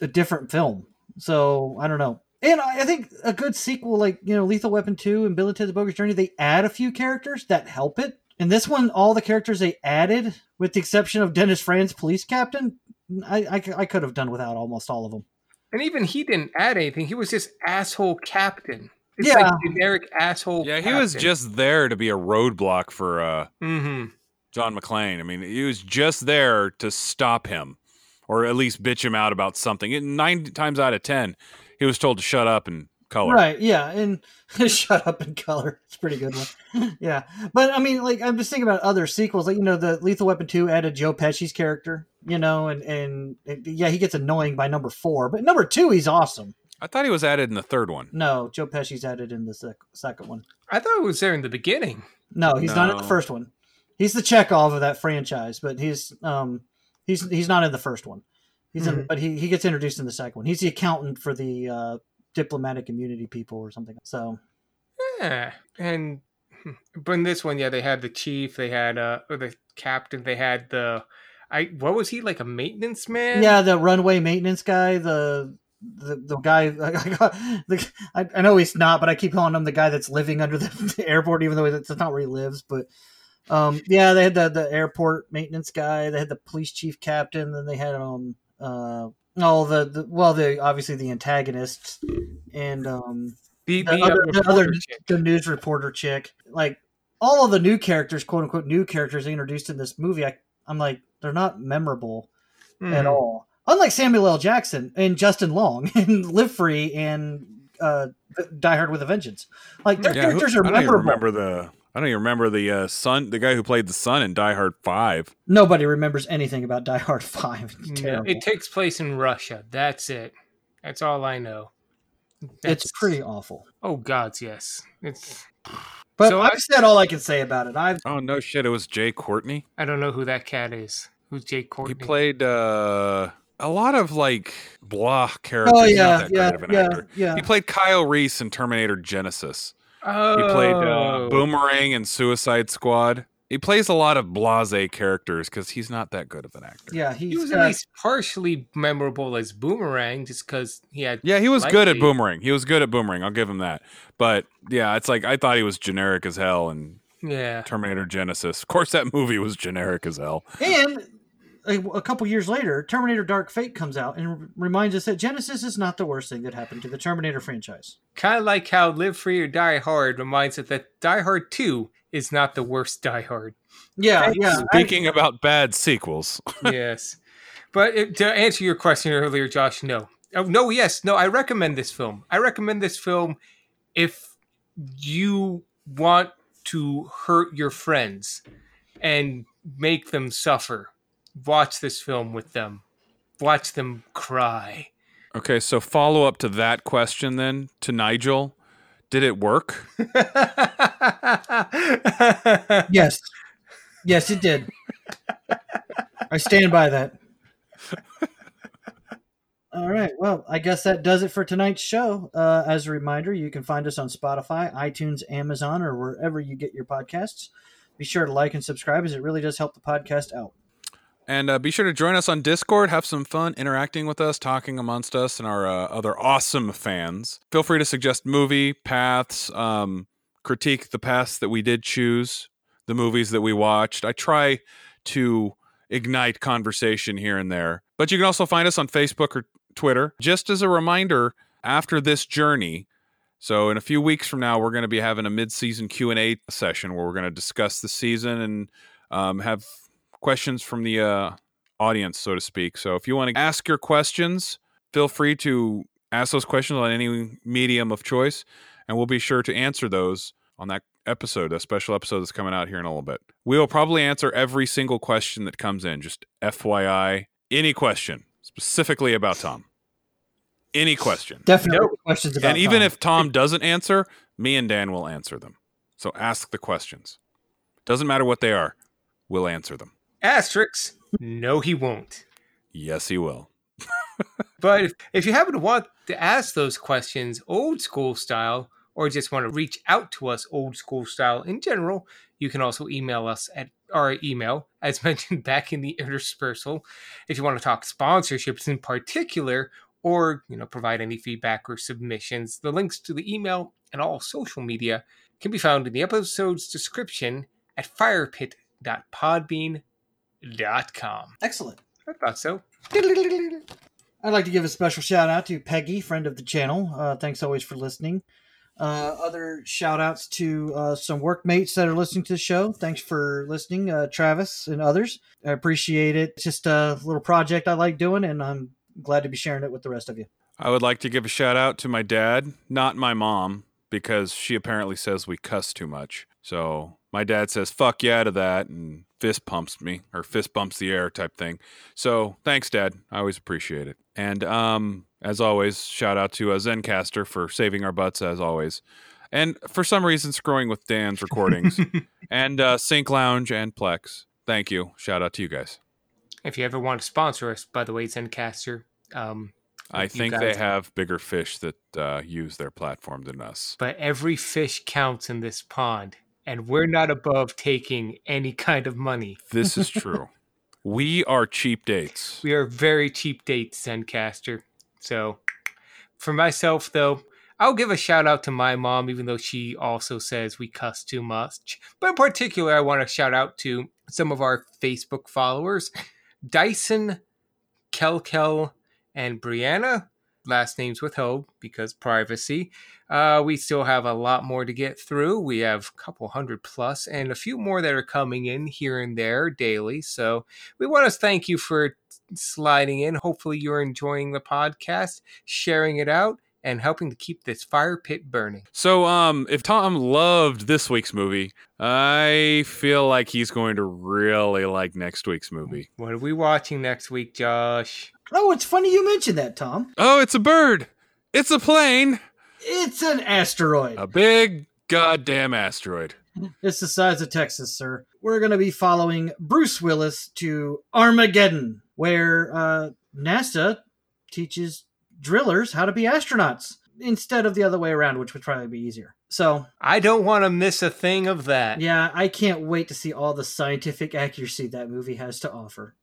a different film. So I don't know. And I think a good sequel, like you know, Lethal Weapon two and Bill and Ted's Bogus Journey, they add a few characters that help it. And this one, all the characters they added, with the exception of Dennis Franz, police captain. I, I, I could have done without almost all of them. And even he didn't add anything. He was just asshole captain. It's yeah. like generic asshole. Yeah, he was just there to be a roadblock for uh, mm-hmm. John McClane. I mean, he was just there to stop him or at least bitch him out about something. It, nine times out of ten, he was told to shut up and color. Right, yeah, and shut up and color. It's a pretty good one. Yeah, but I mean, like, I'm just thinking about other sequels. Like, you know, the Lethal Weapon two added Joe Pesci's character, you know, and, and, and yeah, he gets annoying by number four. But number two, he's awesome. I thought he was added in the third one. No, Joe Pesci's added in the sec- second one. I thought he was there in the beginning. No, he's no. not in the first one. He's the Chekhov of that franchise, but he's um he's he's not in the first one. He's mm-hmm. in, but he, he gets introduced in the second one. He's the accountant for the uh, diplomatic immunity people or something. So yeah, and but in this one, yeah, they had the chief, they had uh or the captain, they had the I what was he like a maintenance man? Yeah, the runway maintenance guy. The The the guy, I, the, I, I know he's not, but I keep calling him the guy that's living under the, the airport, even though that's not where he lives. But um, yeah, they had the, the airport maintenance guy, they had the police chief captain, then they had um uh all the, the well the obviously the antagonists and um the, the, the other, the, other the news reporter chick. Like all of the new characters, quote unquote new characters introduced in this movie, I, I'm like they're not memorable mm. at all. Unlike Samuel L. Jackson and Justin Long and Live Free and uh, Die Hard with a Vengeance, like their yeah, characters who, are memorable. I don't remember the I don't even remember the uh, son, the guy who played the son in Die Hard five. Nobody remembers anything about Die Hard five. No, it takes place in Russia. That's it. That's all I know. That's, it's pretty awful. Oh God, yes. It's. But so I've I said all I can say about it. I've. Oh no, shit! It was Jay Courtney. I don't know who that cat is. Who's Jay Courtney? He played. Uh... A lot of like blah characters. Oh yeah, that yeah, of an yeah, actor. yeah. He played Kyle Reese in Terminator Genesis. Oh. He played uh, Boomerang in Suicide Squad. He plays a lot of blasé characters because he's not that good of an actor. Yeah, he's, he was at uh, least partially memorable as Boomerang just because he had. Yeah, he was lightning. good at Boomerang. He was good at Boomerang. I'll give him that. But yeah, it's like I thought he was generic as hell in yeah. Terminator Genesis. Of course, that movie was generic as hell. And. A couple years later, Terminator Dark Fate comes out and reminds us that Genesis is not the worst thing that happened to the Terminator franchise. Kind of like how Live Free or Die Hard reminds us that Die Hard two is not the worst Die Hard. Yeah, yeah. Speaking I, about bad sequels. Yes. But it, to answer your question earlier, Josh, no. Oh, no, yes. No, I recommend this film. I recommend this film if you want to hurt your friends and make them suffer. Watch this film with them. Watch them cry. Okay, so follow up to that question then to Nigel. Did it work? Yes. Yes, it did. I stand by that. All right. Well, I guess that does it for tonight's show. Uh, as a reminder, you can find us on Spotify, iTunes, Amazon, or wherever you get your podcasts. Be sure to like and subscribe as it really does help the podcast out. And uh, be sure to join us on Discord, have some fun interacting with us, talking amongst us and our uh, other awesome fans. Feel free to suggest movie paths, um, critique the paths that we did choose, the movies that we watched. I try to ignite conversation here and there. But you can also find us on Facebook or Twitter. Just as a reminder, after this journey, so in a few weeks from now, we're going to be having a mid-season Q and A session where we're going to discuss the season and um, have... questions from the uh, audience, so to speak. So if you want to ask your questions, feel free to ask those questions on any medium of choice, and we'll be sure to answer those on that episode, a special episode that's coming out here in a little bit. We will probably answer every single question that comes in, just F Y I. Any question, specifically about Tom. Any question. Definitely no questions about Tom. And even Tom. If Tom doesn't answer, me and Dan will answer them. So ask the questions. Doesn't matter what they are. We'll answer them. Asterix, no, he won't. Yes, he will. But if, if you happen to want to ask those questions old school style, or just want to reach out to us old school style in general, you can also email us at our email, as mentioned back in the interspersal. If you want to talk sponsorships in particular, or you know provide any feedback or submissions, the links to the email and all social media can be found in the episode's description at firepit dot podbean dot com. Excellent. I thought so. I'd like to give a special shout out to Peggy, friend of the channel. Uh, thanks always for listening. Uh, other shout outs to uh, some workmates that are listening to the show. Thanks for listening, uh, Travis and others. I appreciate it. It's just a little project I like doing, and I'm glad to be sharing it with the rest of you. I would like to give a shout out to my dad, not my mom, because she apparently says we cuss too much. So my dad says, fuck yeah to that, and fist pumps me, or fist bumps the air type thing. So thanks, Dad. I always appreciate it. And um, as always, shout out to uh, Zencaster for saving our butts, as always. And for some reason, screwing with Dan's recordings. And uh, Sync Lounge and Plex. Thank you. Shout out to you guys. If you ever want to sponsor us, by the way, Zencaster. Um, I think guys, they have bigger fish that uh, use their platform than us. But every fish counts in this pond. And we're not above taking any kind of money. This is true. We are cheap dates. We are very cheap dates, Zencaster. So for myself, though, I'll give a shout out to my mom, even though she also says we cuss too much. But in particular, I want to shout out to some of our Facebook followers, Dyson, Kelkel, and Brianna. Last names withheld because privacy. Uh, we still have a lot more to get through. We have a couple hundred plus and a few more that are coming in here and there daily. So we want to thank you for sliding in. Hopefully you're enjoying the podcast, sharing it out, and helping to keep this fire pit burning. So um, if Tom loved this week's movie, I feel like he's going to really like next week's movie. What are we watching next week, Josh? Oh, it's funny you mentioned that, Tom. Oh, it's a bird. It's a plane. It's an asteroid. A big goddamn asteroid. It's the size of Texas, sir. We're going to be following Bruce Willis to Armageddon, where uh, NASA teaches drillers how to be astronauts instead of the other way around, which would probably be easier. So I don't want to miss a thing of that. Yeah, I can't wait to see all the scientific accuracy that movie has to offer.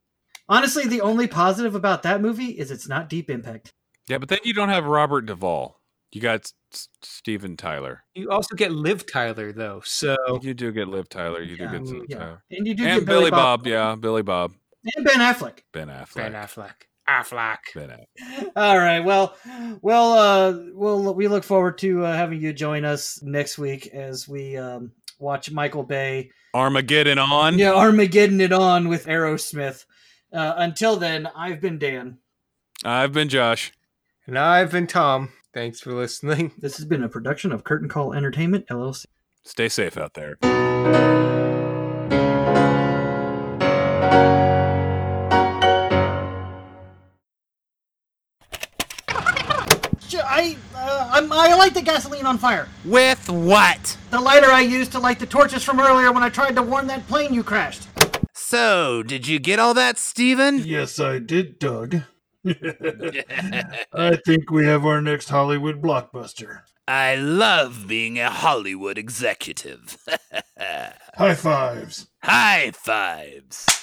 Honestly, the only positive about that movie is it's not Deep Impact. Yeah, but then you don't have Robert Duvall. You got S- Steven Tyler. You also get Liv Tyler, though. So you do get Liv Tyler. You yeah, do get Steven yeah. Tyler. And you do and get Billy, Billy Bob. Bob. Yeah, Billy Bob. And Ben Affleck. Ben Affleck. Ben Affleck. Affleck. Ben Affleck. All right. Well, well, uh, we'll we look forward to uh, having you join us next week as we um, watch Michael Bay. Armageddon on. Yeah, Armageddon it on with Aerosmith. Uh, until then, I've been Dan. I've been Josh. And I've been Tom. Thanks for listening. This has been a production of Curtain Call Entertainment, L L C. Stay safe out there. I, uh, I'm, I light the gasoline on fire. With what? The lighter I used to light the torches from earlier when I tried to warn that plane you crashed. So, did you get all that, Steven? Yes, I did, Doug. I think we have our next Hollywood blockbuster. I love being a Hollywood executive. High fives. High fives.